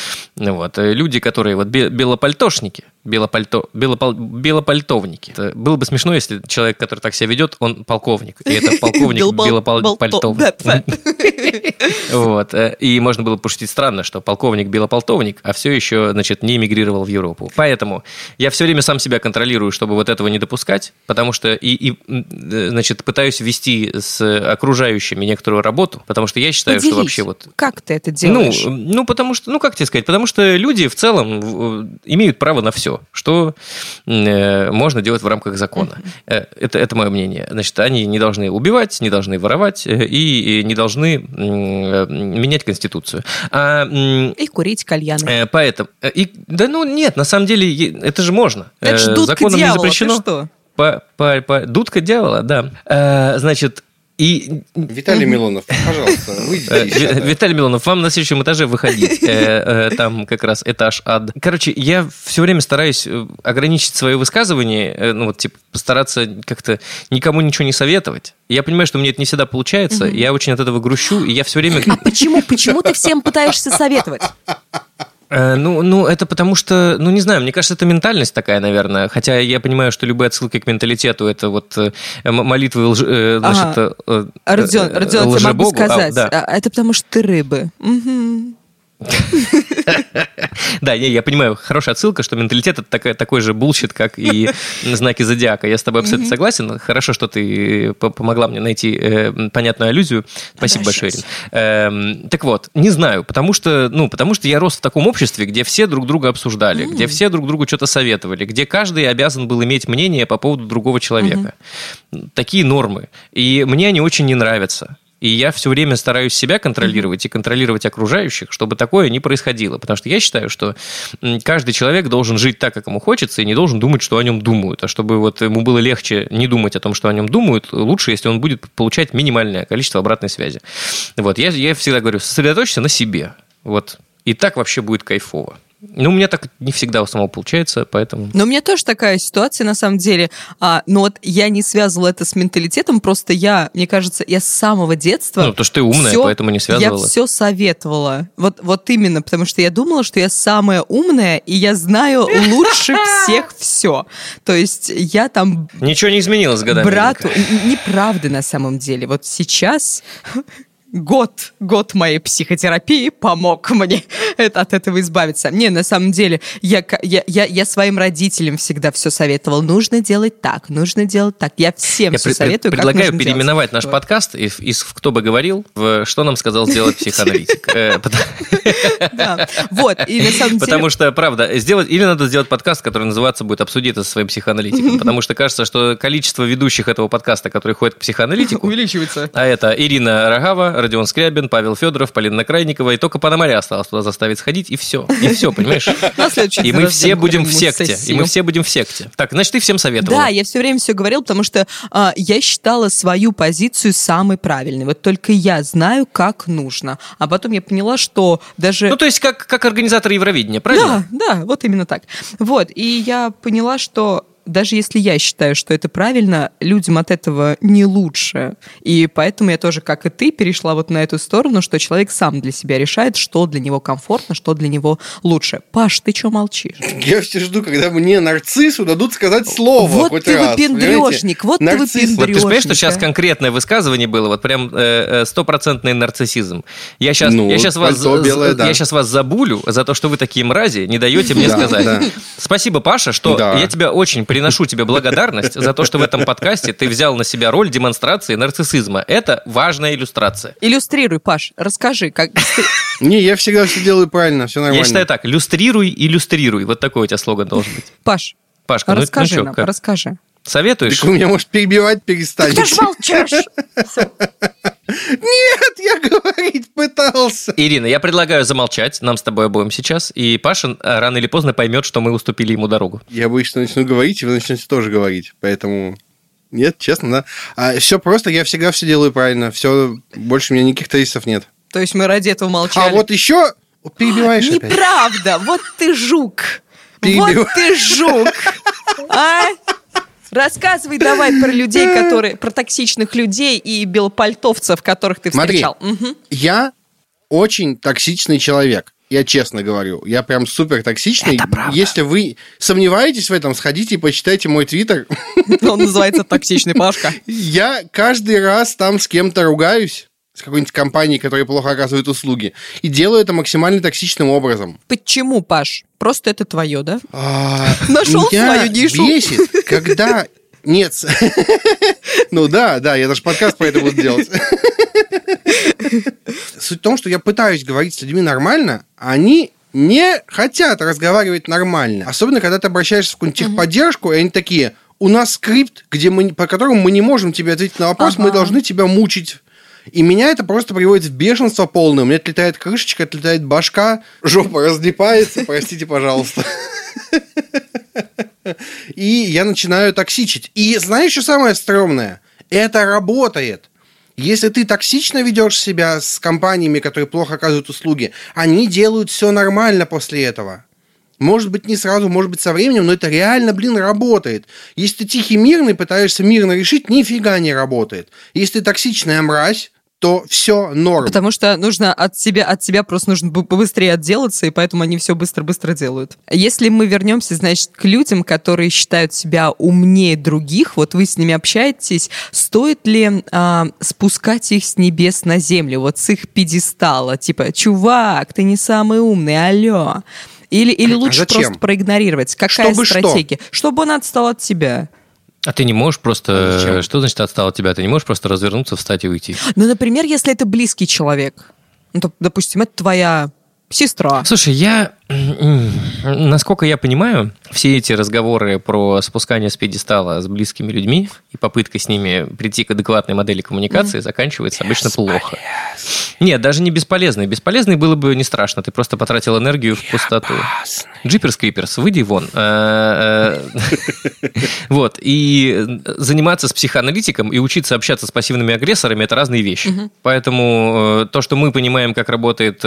Вот. Люди, которые вот белопальтошники, белопальто, белопал, белопальтовники. Это было бы смешно, если человек, который так себя ведет, он полковник, и это полковник белопальтовник. Вот. И можно было пошутить странно, что полковник белопальтовник, а все еще, значит, не эмигрировал в Европу. Поэтому я все время сам себя контролирую, чтобы вот этого не допускать, потому что и, и значит, пытаюсь вести с окружающими некоторую работу, потому что я считаю, Поделись, что вообще вот... Как ты это делаешь? Ну, ну, потому что, ну, как тебе сказать, потому что люди в целом имеют право на все, что э, можно делать в рамках закона. Uh-huh. Это, это мое мнение. Значит, они не должны убивать, не должны воровать и не должны э, менять Конституцию. А, э, и курить кальяны. Э, поэтому... И, да ну, нет, на самом деле, это же можно. Это же дудка законом дьявола, не запрещено. Ты что? По, по, по... Дудка дьявола, да. А, значит, и... Виталий Милонов, пожалуйста, выйдите. Виталий Милонов, вам на следующем этаже выходить. Там как раз этаж ад. Короче, я все время стараюсь ограничить свое высказывание, ну вот, типа, стараться как-то никому ничего не советовать. Я понимаю, что мне это не всегда получается, я очень от этого грущу, и я все время... А почему? Почему ты всем пытаешься советовать? Ну, ну, это потому что, ну, не знаю, мне кажется, это ментальность такая, наверное. Хотя я понимаю, что любые отсылки к менталитету – это вот молитвы лже, значит, ага. э, э, Родион, Родион, я могу сказать, а, да. Это потому что ты рыбы. Угу. Да, я понимаю, хорошая отсылка, что менталитет это такой же булщит, как и знаки зодиака. Я с тобой абсолютно согласен. Хорошо, что ты помогла мне найти понятную аллюзию. Спасибо большое, Ирина. Так вот, не знаю, потому что, ну, потому что я рос в таком обществе, где все друг друга обсуждали, где все друг другу что-то советовали, где каждый обязан был иметь мнение по поводу другого человека. Такие нормы. И мне они очень не нравятся. И я все время стараюсь себя контролировать и контролировать окружающих, чтобы такое не происходило. Потому что я считаю, что каждый человек должен жить так, как ему хочется, и не должен думать, что о нем думают. А чтобы вот ему было легче не думать о том, что о нем думают, лучше, если он будет получать минимальное количество обратной связи. Вот. Я, я всегда говорю, сосредоточься на себе. Вот. И так вообще будет кайфово. Ну, у меня так не всегда у самого получается, поэтому... Но у меня тоже такая ситуация, на самом деле. А, но вот я не связывала это с менталитетом, просто я, мне кажется, я с самого детства... Ну, потому что ты умная, все, поэтому не связывала. Я все советовала. Вот, вот именно, потому что я думала, что я самая умная, и я знаю лучше всех все. То есть я там... Ничего не изменилось с годами. Брату... Неправда, на самом деле. Вот сейчас... Год, год моей психотерапии помог мне это, от этого избавиться. Не, на самом деле, я, я, я, я своим родителям всегда все советовал. Нужно делать так, нужно делать так. Я всем я все пред, советую, как нужно делать. Я предлагаю переименовать наш подкаст из, из «Кто бы говорил» в «Что нам сказал сделать психоаналитик». Вот, и на самом деле... Потому что, правда, или надо сделать подкаст, который называться будет «Обсуди это со своим психоаналитиком», потому что кажется, что количество ведущих этого подкаста, которые ходят к психоаналитику... Увеличивается. А это Ирина Рогава, Родион Скрябин, Павел Федоров, Полина Накрайникова, и только Пономаря осталось туда заставить сходить, и все. И все, понимаешь? И мы все будем в секте. И мы все будем в секте. Так, значит, ты всем советовала. Да, я все время все говорила, потому что а, я считала свою позицию самой правильной. Вот только я знаю, как нужно. А потом я поняла, что даже... Ну, то есть, как, как организатор Евровидения, правильно? Да, да, вот именно так. Вот, и я поняла, что... даже если я считаю, что это правильно, людям от этого не лучше. И поэтому я тоже, как и ты, перешла вот на эту сторону, что человек сам для себя решает, что для него комфортно, что для него лучше. Паш, ты чё молчишь? Я все жду, когда мне нарциссу дадут сказать слово. Вот хоть ты раз, выпендрёжник, вот ты выпендрёжник. Вот ты же понимаешь, что сейчас конкретное высказывание было, вот прям стопроцентный нарциссизм. Я сейчас, ну, я сейчас вас, белое, да. я сейчас вас забулю за то, что вы такие мрази, не даете мне да, сказать. Да. Спасибо, Паша, что да. я тебя очень приношу тебе благодарность за то, что в этом подкасте ты взял на себя роль демонстрации нарциссизма. Это важная иллюстрация. Иллюстрируй, Паш, расскажи, как... Не, я всегда все делаю правильно, все нормально. Я считаю так, люстрируй, иллюстрируй. Вот такой у тебя слоган должен быть. Паш, Пашка, ну, расскажи ну, ну, нам, как? расскажи. Советуешь? Так у меня, может, перебивать перестанешь. Ты же молчишь. Нет, я говорить пытался. Ирина, я предлагаю замолчать. Нам с тобой обоим сейчас. И Пашин рано или поздно поймет, что мы уступили ему дорогу. Я обычно начну говорить, и вы начнете тоже говорить. Поэтому... Нет, честно, да. А все просто, я всегда все делаю правильно. Все, больше у меня никаких тезисов нет. То есть мы ради этого молчали. А вот еще... Перебиваешь опять. Неправда, вот ты жук. Вот ты жук. А? Рассказывай давай про людей, которые, про токсичных людей и белопальтовцев, которых ты встречал. Смотри, угу. Я очень токсичный человек, я честно говорю. Я прям супер токсичный. Это правда. Если вы сомневаетесь в этом, сходите и почитайте мой твиттер. Он называется «Токсичный Пашка». Я каждый раз там с кем-то ругаюсь, с какой-нибудь компанией, которая плохо оказывает услуги, и делаю это максимально токсичным образом. Почему, Паш? Просто это твое, да? Нашел свою нишу. Меня бесит, когда... Нет. Ну да, да, я даже подкаст про это буду делать. Суть в том, что я пытаюсь говорить с людьми нормально, а они не хотят разговаривать нормально. Особенно, когда ты обращаешься в какую-нибудь техподдержку, и они такие, у нас скрипт, где мы, по которому мы не можем тебе ответить на вопрос, мы должны тебя мучить. И меня это просто приводит в бешенство полное. У меня отлетает крышечка, отлетает башка, жопа разлипается, простите, пожалуйста. И я начинаю токсичить. И знаешь, что самое стрёмное? Это работает. Если ты токсично ведешь себя с компаниями, которые плохо оказывают услуги, они делают все нормально после этого. Может быть, не сразу, может быть, со временем, но это реально, блин, работает. Если ты тихий, мирный, пытаешься мирно решить, нифига не работает. Если ты токсичная мразь, то все норм. Потому что нужно от себя, от себя просто нужно побыстрее отделаться, и поэтому они все быстро-быстро делают. Если мы вернемся, значит, к людям, которые считают себя умнее других, вот вы с ними общаетесь, стоит ли а, спускать их с небес на землю, вот с их пьедестала, типа, чувак, ты не самый умный, алло. Или, или лучше а просто проигнорировать? Какая Чтобы стратегия? Что? Чтобы он отстал от тебя. А ты не можешь просто... Зачем? Что значит отстал от тебя? Ты не можешь просто развернуться, встать и уйти? Ну, например, если это близкий человек. Ну, то, допустим, это твоя сестра. Слушай, я... Насколько я понимаю, все эти разговоры про спускание с пьедестала с близкими людьми и попытка с ними прийти к адекватной модели коммуникации mm. заканчивается обычно бесполезно. плохо. Нет, даже не бесполезный. Бесполезный было бы не страшно. Ты просто потратил энергию в пустоту. Джиперс-криперс, выйди вон. Вот. И заниматься с психоаналитиком и учиться общаться с пассивными агрессорами – это разные вещи. Поэтому то, что мы понимаем, как работают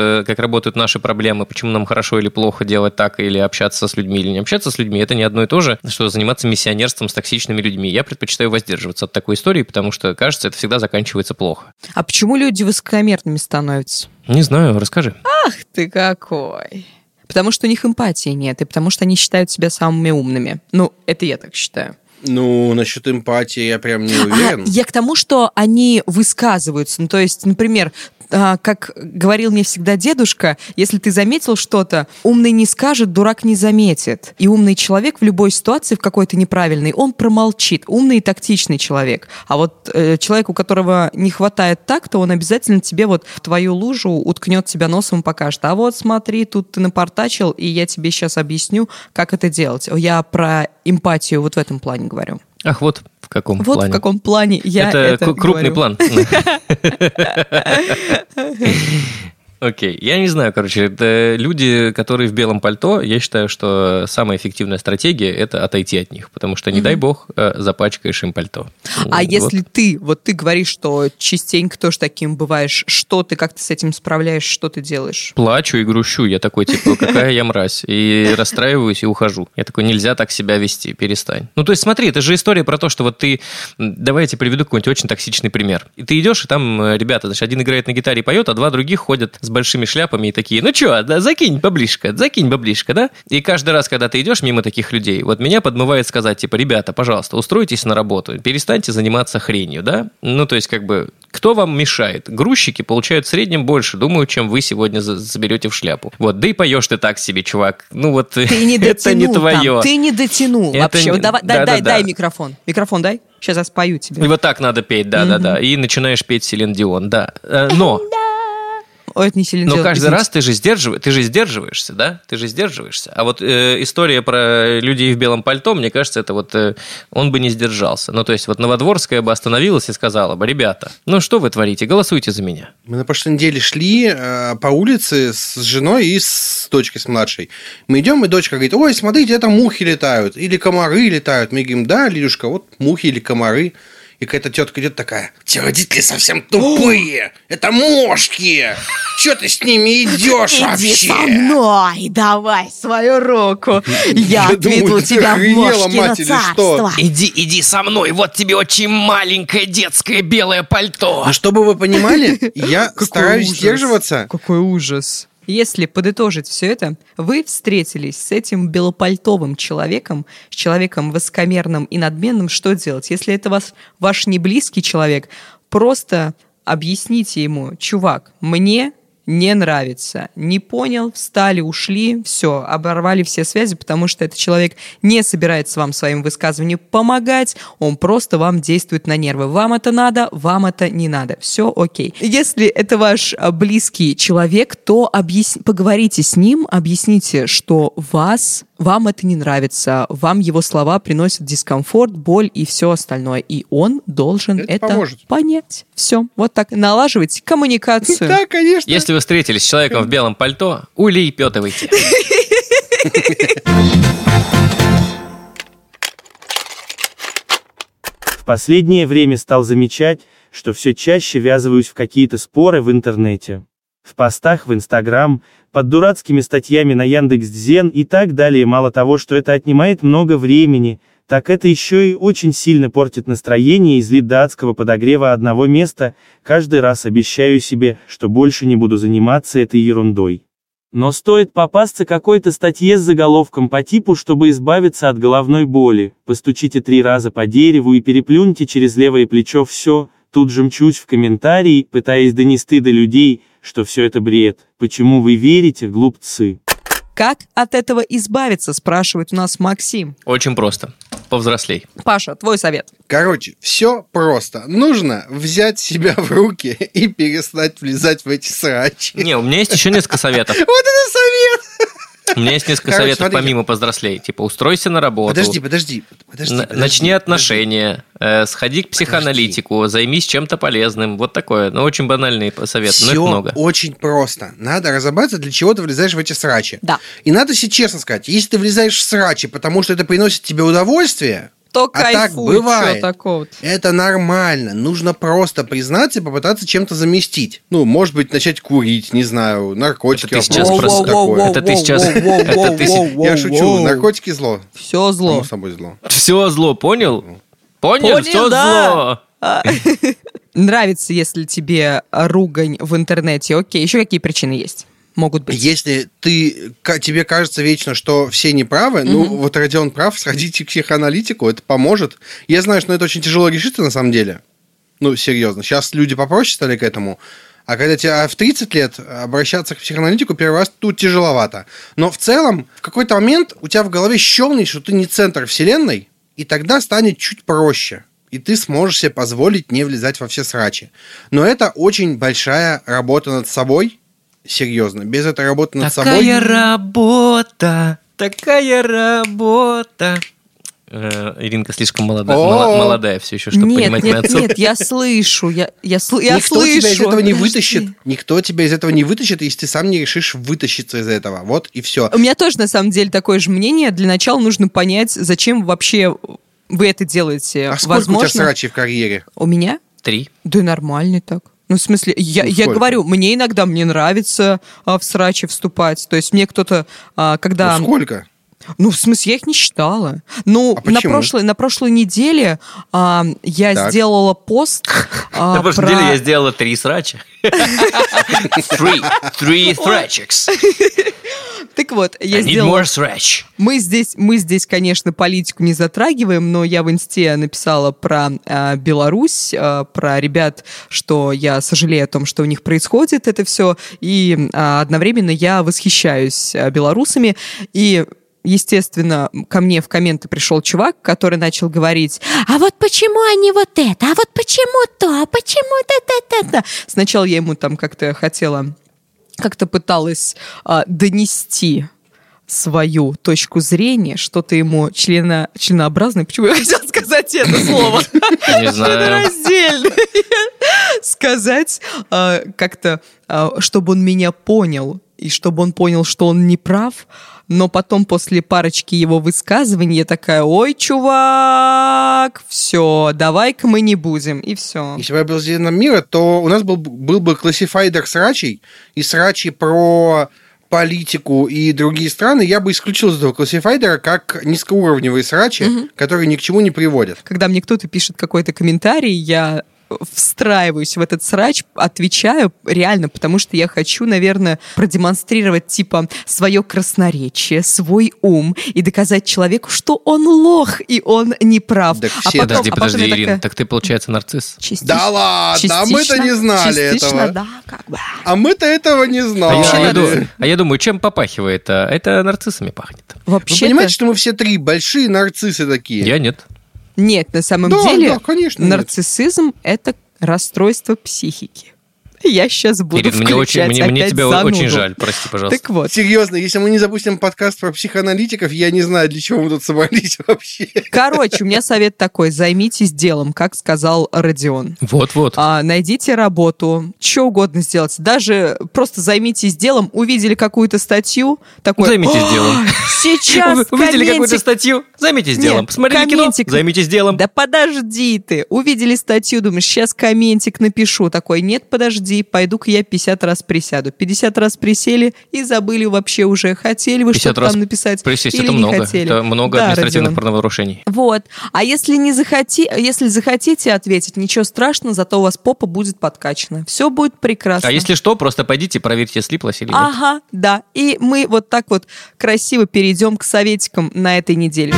наши проблемы, почему нам хорошо или плохо делать так, или общаться с людьми, или не общаться с людьми, это не одно и то же, что заниматься миссионерством с токсичными людьми. Я предпочитаю воздерживаться от такой истории, потому что, кажется, это всегда заканчивается плохо. А почему люди высокомерными становятся? Не знаю, расскажи. Ах ты какой! Потому что у них эмпатии нет, и потому что они считают себя самыми умными. Ну, это я так считаю. Ну, насчет эмпатии я прям не уверен. А, я к тому, что они высказываются. Ну, то есть, например... Как говорил мне всегда дедушка, если ты заметил что-то, умный не скажет, дурак не заметит. И умный человек в любой ситуации, в какой-то неправильной, он промолчит. Умный и тактичный человек. А вот э, человек, у которого не хватает такта, он обязательно тебе вот в твою лужу уткнет тебя носом и покажет. А вот смотри, тут ты напортачил, и я тебе сейчас объясню, как это делать. Я про эмпатию вот в этом плане говорю. Ах, вот в каком вот плане. Вот в каком плане я это, это к- крупный говорю. План. Окей, okay. Я не знаю, короче, это люди, которые в белом пальто, я считаю, что самая эффективная стратегия – это отойти от них, потому что, не mm-hmm. дай бог, запачкаешь им пальто. А вот. Если ты, вот ты говоришь, что частенько тоже таким бываешь, что ты, как ты с этим справляешь, что ты делаешь? Плачу и грущу, я такой, типа, какая я мразь, и расстраиваюсь и ухожу. Я такой, нельзя так себя вести, перестань. Ну, то есть, смотри, это же история про то, что вот ты, давай я тебе приведу какой-нибудь очень токсичный пример. И ты идешь, и там ребята, значит, один играет на гитаре и поет, а два других ходят с большими шляпами и такие, ну чё, да, закинь баблишко, закинь баблишко, да? И каждый раз, когда ты идешь мимо таких людей, вот меня подмывает сказать, типа, ребята, пожалуйста, устройтесь на работу, перестаньте заниматься хренью, да? Ну, то есть, как бы, кто вам мешает? Грузчики получают в среднем больше, думаю, чем вы сегодня заберете в шляпу. Вот, да и поешь ты так себе, чувак. Ну, вот, ты не это не твое. Ты не дотянул вообще. Дай микрофон. Микрофон дай. Сейчас я спою тебе. И вот так надо петь, да-да-да. И начинаешь петь Селин Дион, да. Но... Ой, это не сильно. Но дело, каждый извините. Раз ты же, сдержив... ты же сдерживаешься, да? Ты же сдерживаешься. А вот э, история про людей в белом пальто, мне кажется, это вот э, он бы не сдержался. Ну, то есть, вот Новодворская бы остановилась и сказала бы, ребята, ну что вы творите, голосуйте за меня. Мы на прошлой неделе шли э, по улице с женой и с дочкой, с младшей. Мы идем, и дочка говорит, ой, смотрите, это мухи летают, или комары летают. Мы говорим, да, Лидюшка, вот мухи или комары. И какая-то тетка идет такая, те родители совсем тупые, это мошки, че ты с ними идешь вообще? Иди со мной, давай свою руку, я отведу тебя в мошкино царство. Иди, иди со мной, вот тебе очень маленькое детское белое пальто. Ну, чтобы вы понимали, я стараюсь сдерживаться. Какой ужас. Если подытожить все это, вы встретились с этим белопальтовым человеком, с человеком высокомерным и надменным, что делать? Если это вас, ваш неблизкий человек, просто объясните ему, чувак, мне не нравится, не понял, встали, ушли, все, оборвали все связи, потому что этот человек не собирается вам своим высказыванием помогать, он просто вам действует на нервы. Вам это надо, вам это не надо. Все окей. Если это ваш близкий человек, то объяс... поговорите с ним, объясните, что вас... вам это не нравится, вам его слова приносят дискомфорт, боль и все остальное. И он должен это, это понять. Все, вот так. Налаживайте коммуникацию. Да, конечно. Если вы встретились с человеком в белом пальто, ули и пётывайте. В последнее время стал замечать, что все чаще ввязываюсь в какие-то споры в интернете. В постах в Инстаграм, под дурацкими статьями на Яндекс.Дзен и так далее. Мало того, что это отнимает много времени, так это еще и очень сильно портит настроение и злит до адского подогрева одного места. Каждый раз обещаю себе, что больше не буду заниматься этой ерундой. Но стоит попасться какой-то статье с заголовком по типу, чтобы избавиться от головной боли, постучите три раза по дереву и переплюньте через левое плечо все, тут же мчусь в комментарии, пытаясь донести до людей, что все это бред. Почему вы верите, глупцы? Как от этого избавиться, спрашивает у нас Максим. Очень просто. Повзрослей. Паша, твой совет. Короче, все просто. Нужно взять себя в руки и перестать влезать в эти срачи. Не, у меня есть еще несколько советов. Вот это совет! У меня есть несколько Короче, советов, смотри, помимо повзрослей. Типа, устройся на работу. Подожди, подожди. подожди, на, подожди начни подожди, отношения. Подожди. Э, сходи к психоаналитику. Подожди. Займись чем-то полезным. Вот такое. Ну, очень банальные советы, Все но их много. Все очень просто. Надо разобраться, для чего ты влезаешь в эти срачи. Да. И надо себе честно сказать, если ты влезаешь в срачи, потому что это приносит тебе удовольствие... То а кайфует, так бывает. Такого-то. Это нормально. Нужно просто признаться и попытаться чем-то заместить. Ну, может быть, начать курить, не знаю, наркотики. Это ты сейчас просто такое. Это ты сейчас... Я шучу. Наркотики зло. Все зло. Само собой зло. Все зло, понял? Понял, все зло. Нравится, если тебе ругань в интернете. Окей, еще какие причины есть? Могут быть. Если ты, к, тебе кажется вечно, что все неправы, mm-hmm. ну, вот Родион прав, сходите к психоаналитику, это поможет. Я знаю, что это очень тяжело решится на самом деле. Ну, серьезно. Сейчас люди попроще стали к этому. А когда тебе в тридцать лет обращаться к психоаналитику первый раз тут тяжеловато. Но в целом, в какой-то момент у тебя в голове щелкнет, что ты не центр вселенной, и тогда станет чуть проще. И ты сможешь себе позволить не влезать во все срачи. Но это очень большая работа над собой. Серьезно, без этой работы над такая собой... Такая работа, такая работа. Иринка слишком молода, молодая все еще, чтобы нет, понимать нет, мои Нет, нет, я слышу, я, я, сл- я никто слышу. Никто тебя из этого не Подожди. вытащит, никто тебя из этого не вытащит, если ты сам не решишь вытащиться из этого, вот и все. У меня тоже, на самом деле, такое же мнение. Для начала нужно понять, зачем вообще вы это делаете. А сколько Возможно, у тебя срачей в карьере? У меня? Три. Да нормально так. Ну, в смысле, я, я говорю, мне иногда, мне нравится а, в срачи вступать, то есть мне кто-то, а, когда... Ну, сколько? Ну, в смысле, я их не считала. Ну, а на, прошлой, на прошлой неделе а, я так. сделала пост а, На прошлой про... неделе я сделала три срача. Три срачикс. Так вот, я сделала... Мы здесь, мы здесь, конечно, политику не затрагиваем, но я в инсте написала про э, Беларусь, э, про ребят, что я сожалею о том, что у них происходит это все, и э, одновременно я восхищаюсь э, белорусами, и... Естественно, ко мне в комменты пришел чувак, который начал говорить: а вот почему они вот это, а вот почему то, а почему то-то-то-то. Сначала я ему там как-то хотела, как-то пыталась а, донести свою точку зрения, что-то ему члена, членообразное, почему я хотела сказать это слово? Не знаю. Раздельное. Сказать как-то, чтобы он меня понял, и чтобы он понял, что он не прав. Но потом после парочки его высказываний я такая: ой, чувак, все, давай-ка мы не будем, и все. Если бы я был зеленым мира, то у нас был, был бы классифайдер срачей, и срачи про политику и другие страны я бы исключил из этого классифайдера как низкоуровневые срачи, угу. которые ни к чему не приводят. Когда мне кто-то пишет какой-то комментарий, я... встраиваюсь в этот срач, отвечаю реально, потому что я хочу, наверное, продемонстрировать, типа, свое красноречие, свой ум и доказать человеку, что он лох и он не прав. Так а все, потом, подожди, а подожди, Ирина, такая... так ты, получается, нарцисс? Частично. Да ладно, частично, а мы-то не знали частично, этого. Да, как бы. А мы-то этого не знали. А я, думаю, а я думаю, чем попахивает? Это нарциссами пахнет. Вообще-то... Вы понимаете, что мы все три большие нарциссы такие? Я нет. Нет, на самом да, деле, да, конечно, нарциссизм нет. это расстройство психики. Я сейчас буду Ирина, включать мне очень, опять зануду. Мне тебя зануду. Очень жаль, прости, пожалуйста. Так вот. Серьезно, если мы не запустим подкаст про психоаналитиков, я не знаю, для чего мы тут собрались вообще. Короче, у меня совет такой: займитесь делом, как сказал Родион. Вот-вот. А, найдите работу, что угодно сделать. Даже просто займитесь делом. Увидели какую-то статью, такой... Займитесь делом. Сейчас комментик... Увидели какую-то статью, займитесь делом. Нет, посмотрели комментик... кино, займитесь делом. Да подожди ты. Увидели статью, думаешь, сейчас комментик напишу. Такой, нет, подожди. Пойду-ка я пятьдесят раз присяду. пятьдесят раз присели и забыли вообще уже, хотели вы что-то там написать присесть, или это не много. Хотели. Это много да, административных Родион. Правонарушений. Вот. А если не захоти... если захотите ответить, ничего страшного, зато у вас попа будет подкачана. Все будет прекрасно. А если что, просто пойдите, проверьте, слиплась или нет. Ага, да. И мы вот так вот красиво перейдем к советикам на этой неделе.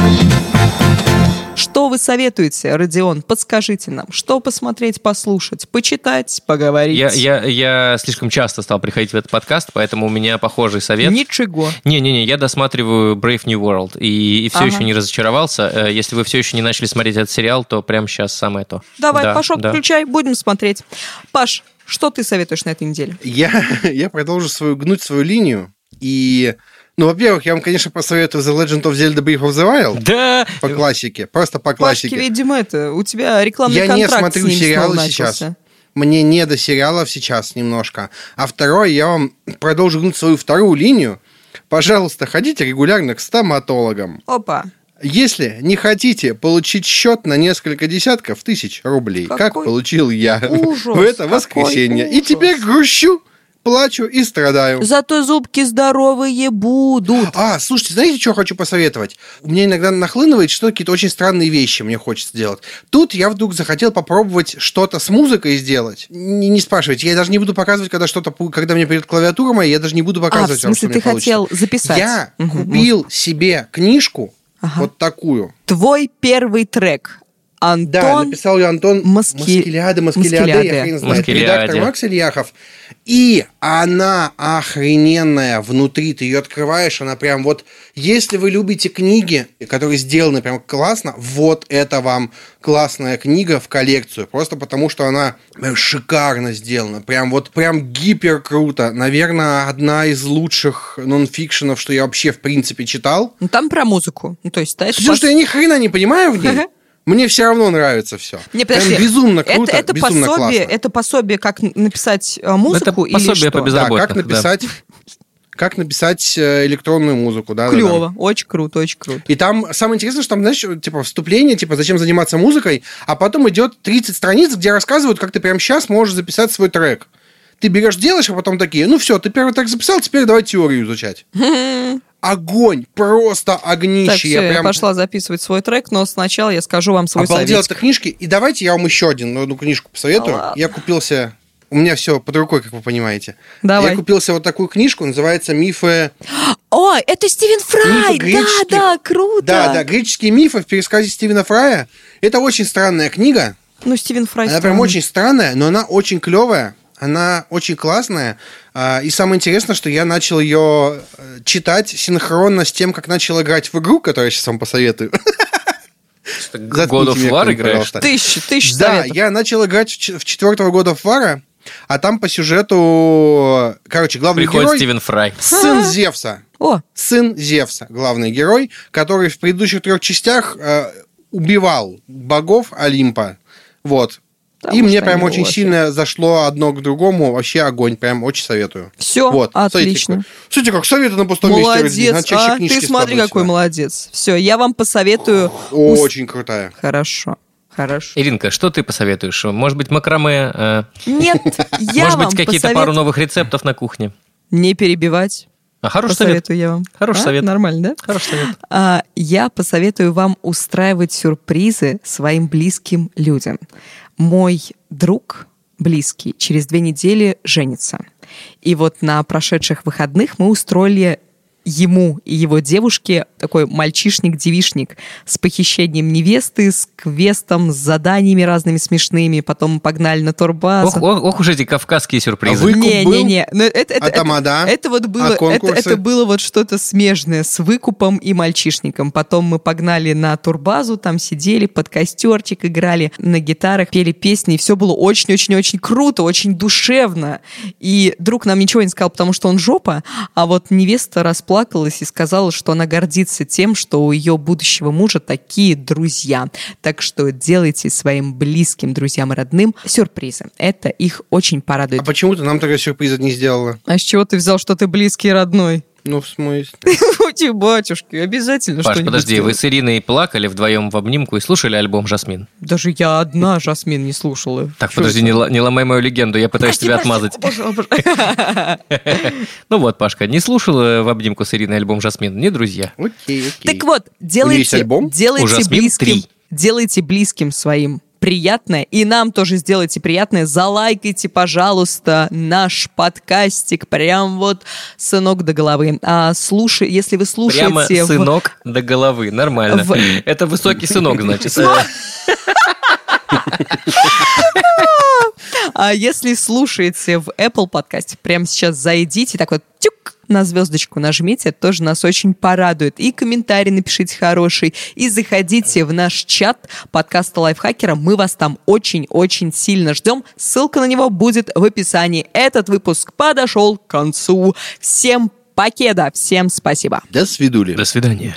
Что вы советуете, Родион? Подскажите нам, что посмотреть, послушать, почитать, поговорить? Я, я, я слишком часто стал приходить в этот подкаст, поэтому у меня похожий совет. Ничего. Не-не-не, я досматриваю Brave New World и, и все ага. еще не разочаровался. Если вы все еще не начали смотреть этот сериал, то прямо сейчас самое то. Давай, да, Пашок, да. включай, будем смотреть. Паш, что ты советуешь на этой неделе? Я, я продолжу свою, гнуть свою линию и... Ну, во-первых, я вам, конечно, посоветую The Legend of Zelda Breath of the Wild. Да! По классике, просто по классике. Пашки, видимо, это, у тебя рекламный я контракт с ним начался. Я не смотрю сериалы сейчас. Мне не до сериалов сейчас немножко. А второе, я вам продолжу гнуть свою вторую линию. Пожалуйста, ходите регулярно к стоматологам. Опа! Если не хотите получить счет на несколько десятков тысяч рублей, какой как получил я ужас, в это воскресенье. Ужас. И теперь грущу. Плачу и страдаю. Зато зубки здоровые будут. А, слушайте, знаете, что хочу посоветовать? У меня иногда нахлынывает, что какие-то очень странные вещи мне хочется делать. Тут я вдруг захотел попробовать что-то с музыкой сделать. Не, не спрашивайте, я даже не буду показывать, когда что-то, когда мне перед клавиатурой моей, я даже не буду показывать, а, вам, что мне получится. А, в смысле, ты хотел записать? Я угу. купил себе книжку, ага. вот такую. Твой первый трек. Антон Да, написал ее Антон Маски... Маскилиаде, Маскилиаде, Маскилиаде, я хрен знает. Редактор Макс Ильяхов. И она охрененная внутри, ты ее открываешь, она прям вот... Если вы любите книги, которые сделаны прям классно, вот это вам классная книга в коллекцию, просто потому что она шикарно сделана, прям вот прям гипер круто. Наверное, одна из лучших нонфикшенов, что я вообще в принципе читал. Ну, там про музыку. Ну, то есть, да, это Потому пос... что я ни хрена не понимаю в ней. Мне все равно нравится все. Не, прям безумно круто, это, это безумно пособие, классно. Это пособие, как написать музыку это или пособие что? По безработных, да, как написать... Да. Как написать электронную музыку. Да, клево, да, да. Очень круто, очень круто. И там самое интересное, что там, знаешь, типа вступление, типа зачем заниматься музыкой, а потом идет тридцать страниц, где рассказывают, как ты прямо сейчас можешь записать свой трек. Ты берешь, делаешь, а потом такие, ну все, ты первый трек записал, теперь давай теорию изучать. Огонь, просто огнище. Так, все, я, прям... я пошла записывать свой трек, но сначала я скажу вам свой советик. Обалдел от книжки, и давайте я вам еще один, одну книжку посоветую. А я купился... У меня все под рукой, как вы понимаете. Давай. Я купил себе вот такую книжку, называется «Мифы». О, это Стивен Фрай! Греческих... Да, да, круто! Да, да, «Греческие мифы» в пересказе Стивена Фрая. Это очень странная книга. Ну, Стивен Фрай Она странный. Прям очень странная, но она очень клевая, она очень классная. И самое интересное, что я начал ее читать синхронно с тем, как начал играть в игру, которую я сейчас вам посоветую. God of War играешь? Тысячи, тысячи советов. Да, я начал играть в четвертого God of War. А там по сюжету, короче, главный Приходит герой... Стивен Фрай. Сын Зевса. О. Сын Зевса, главный герой, который в предыдущих трех частях э, убивал богов Олимпа. Вот. Потому и мне прям очень сильно зашло одно к другому. Вообще огонь, прям очень советую. Все, вот. Отлично. Смотрите, как советы на пустом молодец. Месте. Молодец, а? Ты смотри, какой молодец. Все, я вам посоветую... Очень Ус... крутая. Хорошо. Хорошо. Иринка, что ты посоветуешь? Может быть, макраме? Э... Нет, я Может быть, какие-то посовет... пару новых рецептов на кухне? Не перебивать. А, хороший посоветую совет. Я вам. Хороший а? совет. Нормально, да? Хороший совет. А, я посоветую вам устраивать сюрпризы своим близким людям. Мой друг близкий через две недели женится. И вот на прошедших выходных мы устроили... ему и его девушке такой мальчишник-девишник с похищением невесты, с квестом, с заданиями разными смешными, потом погнали на турбаз. Ох, ох, ох уж эти кавказские сюрпризы. А не, не, не. Но это, это, а тамада? Это, это вот было, а это, это было вот что-то смежное с выкупом и мальчишником. Потом мы погнали на турбазу, там сидели под костерчик, играли на гитарах, пели песни, и все было очень-очень-очень круто, очень душевно. И друг нам ничего не сказал, потому что он жопа, а вот невеста расплакалась и сказала, что она гордится тем, что у ее будущего мужа такие друзья. Так что делайте своим близким друзьям и родным сюрпризы. Это их очень порадует. А почему ты нам такой сюрприз не сделала? А с чего ты взял, что ты близкий и родной? Ну, в смысле? Ути, батюшки, обязательно что-нибудь. Паш, подожди, вы с Ириной плакали вдвоем в обнимку и слушали альбом «Жасмин»? Даже я одна «Жасмин» не слушала. Так, подожди, не ломай мою легенду, я пытаюсь тебя отмазать. Ну вот, Пашка, не слушала в обнимку с Ириной альбом «Жасмин», не друзья. Окей, окей. Так вот, делайте близким, делайте близким своим приятное, и нам тоже сделайте приятное. Залайкайте, пожалуйста, наш подкастик прям вот сынок до головы. А слушай, если вы слушаете... Прямо сынок в... до головы, нормально. В... Это высокий сынок, значит. А если слушаете в Apple подкасте, прямо сейчас зайдите, так вот тюк, на звездочку нажмите, это тоже нас очень порадует. И комментарий напишите хороший, и заходите в наш чат подкаста Лайфхакера, мы вас там очень-очень сильно ждем. Ссылка на него будет в описании. Этот выпуск подошел к концу. Всем покеда, всем спасибо. До свидули. До свидания.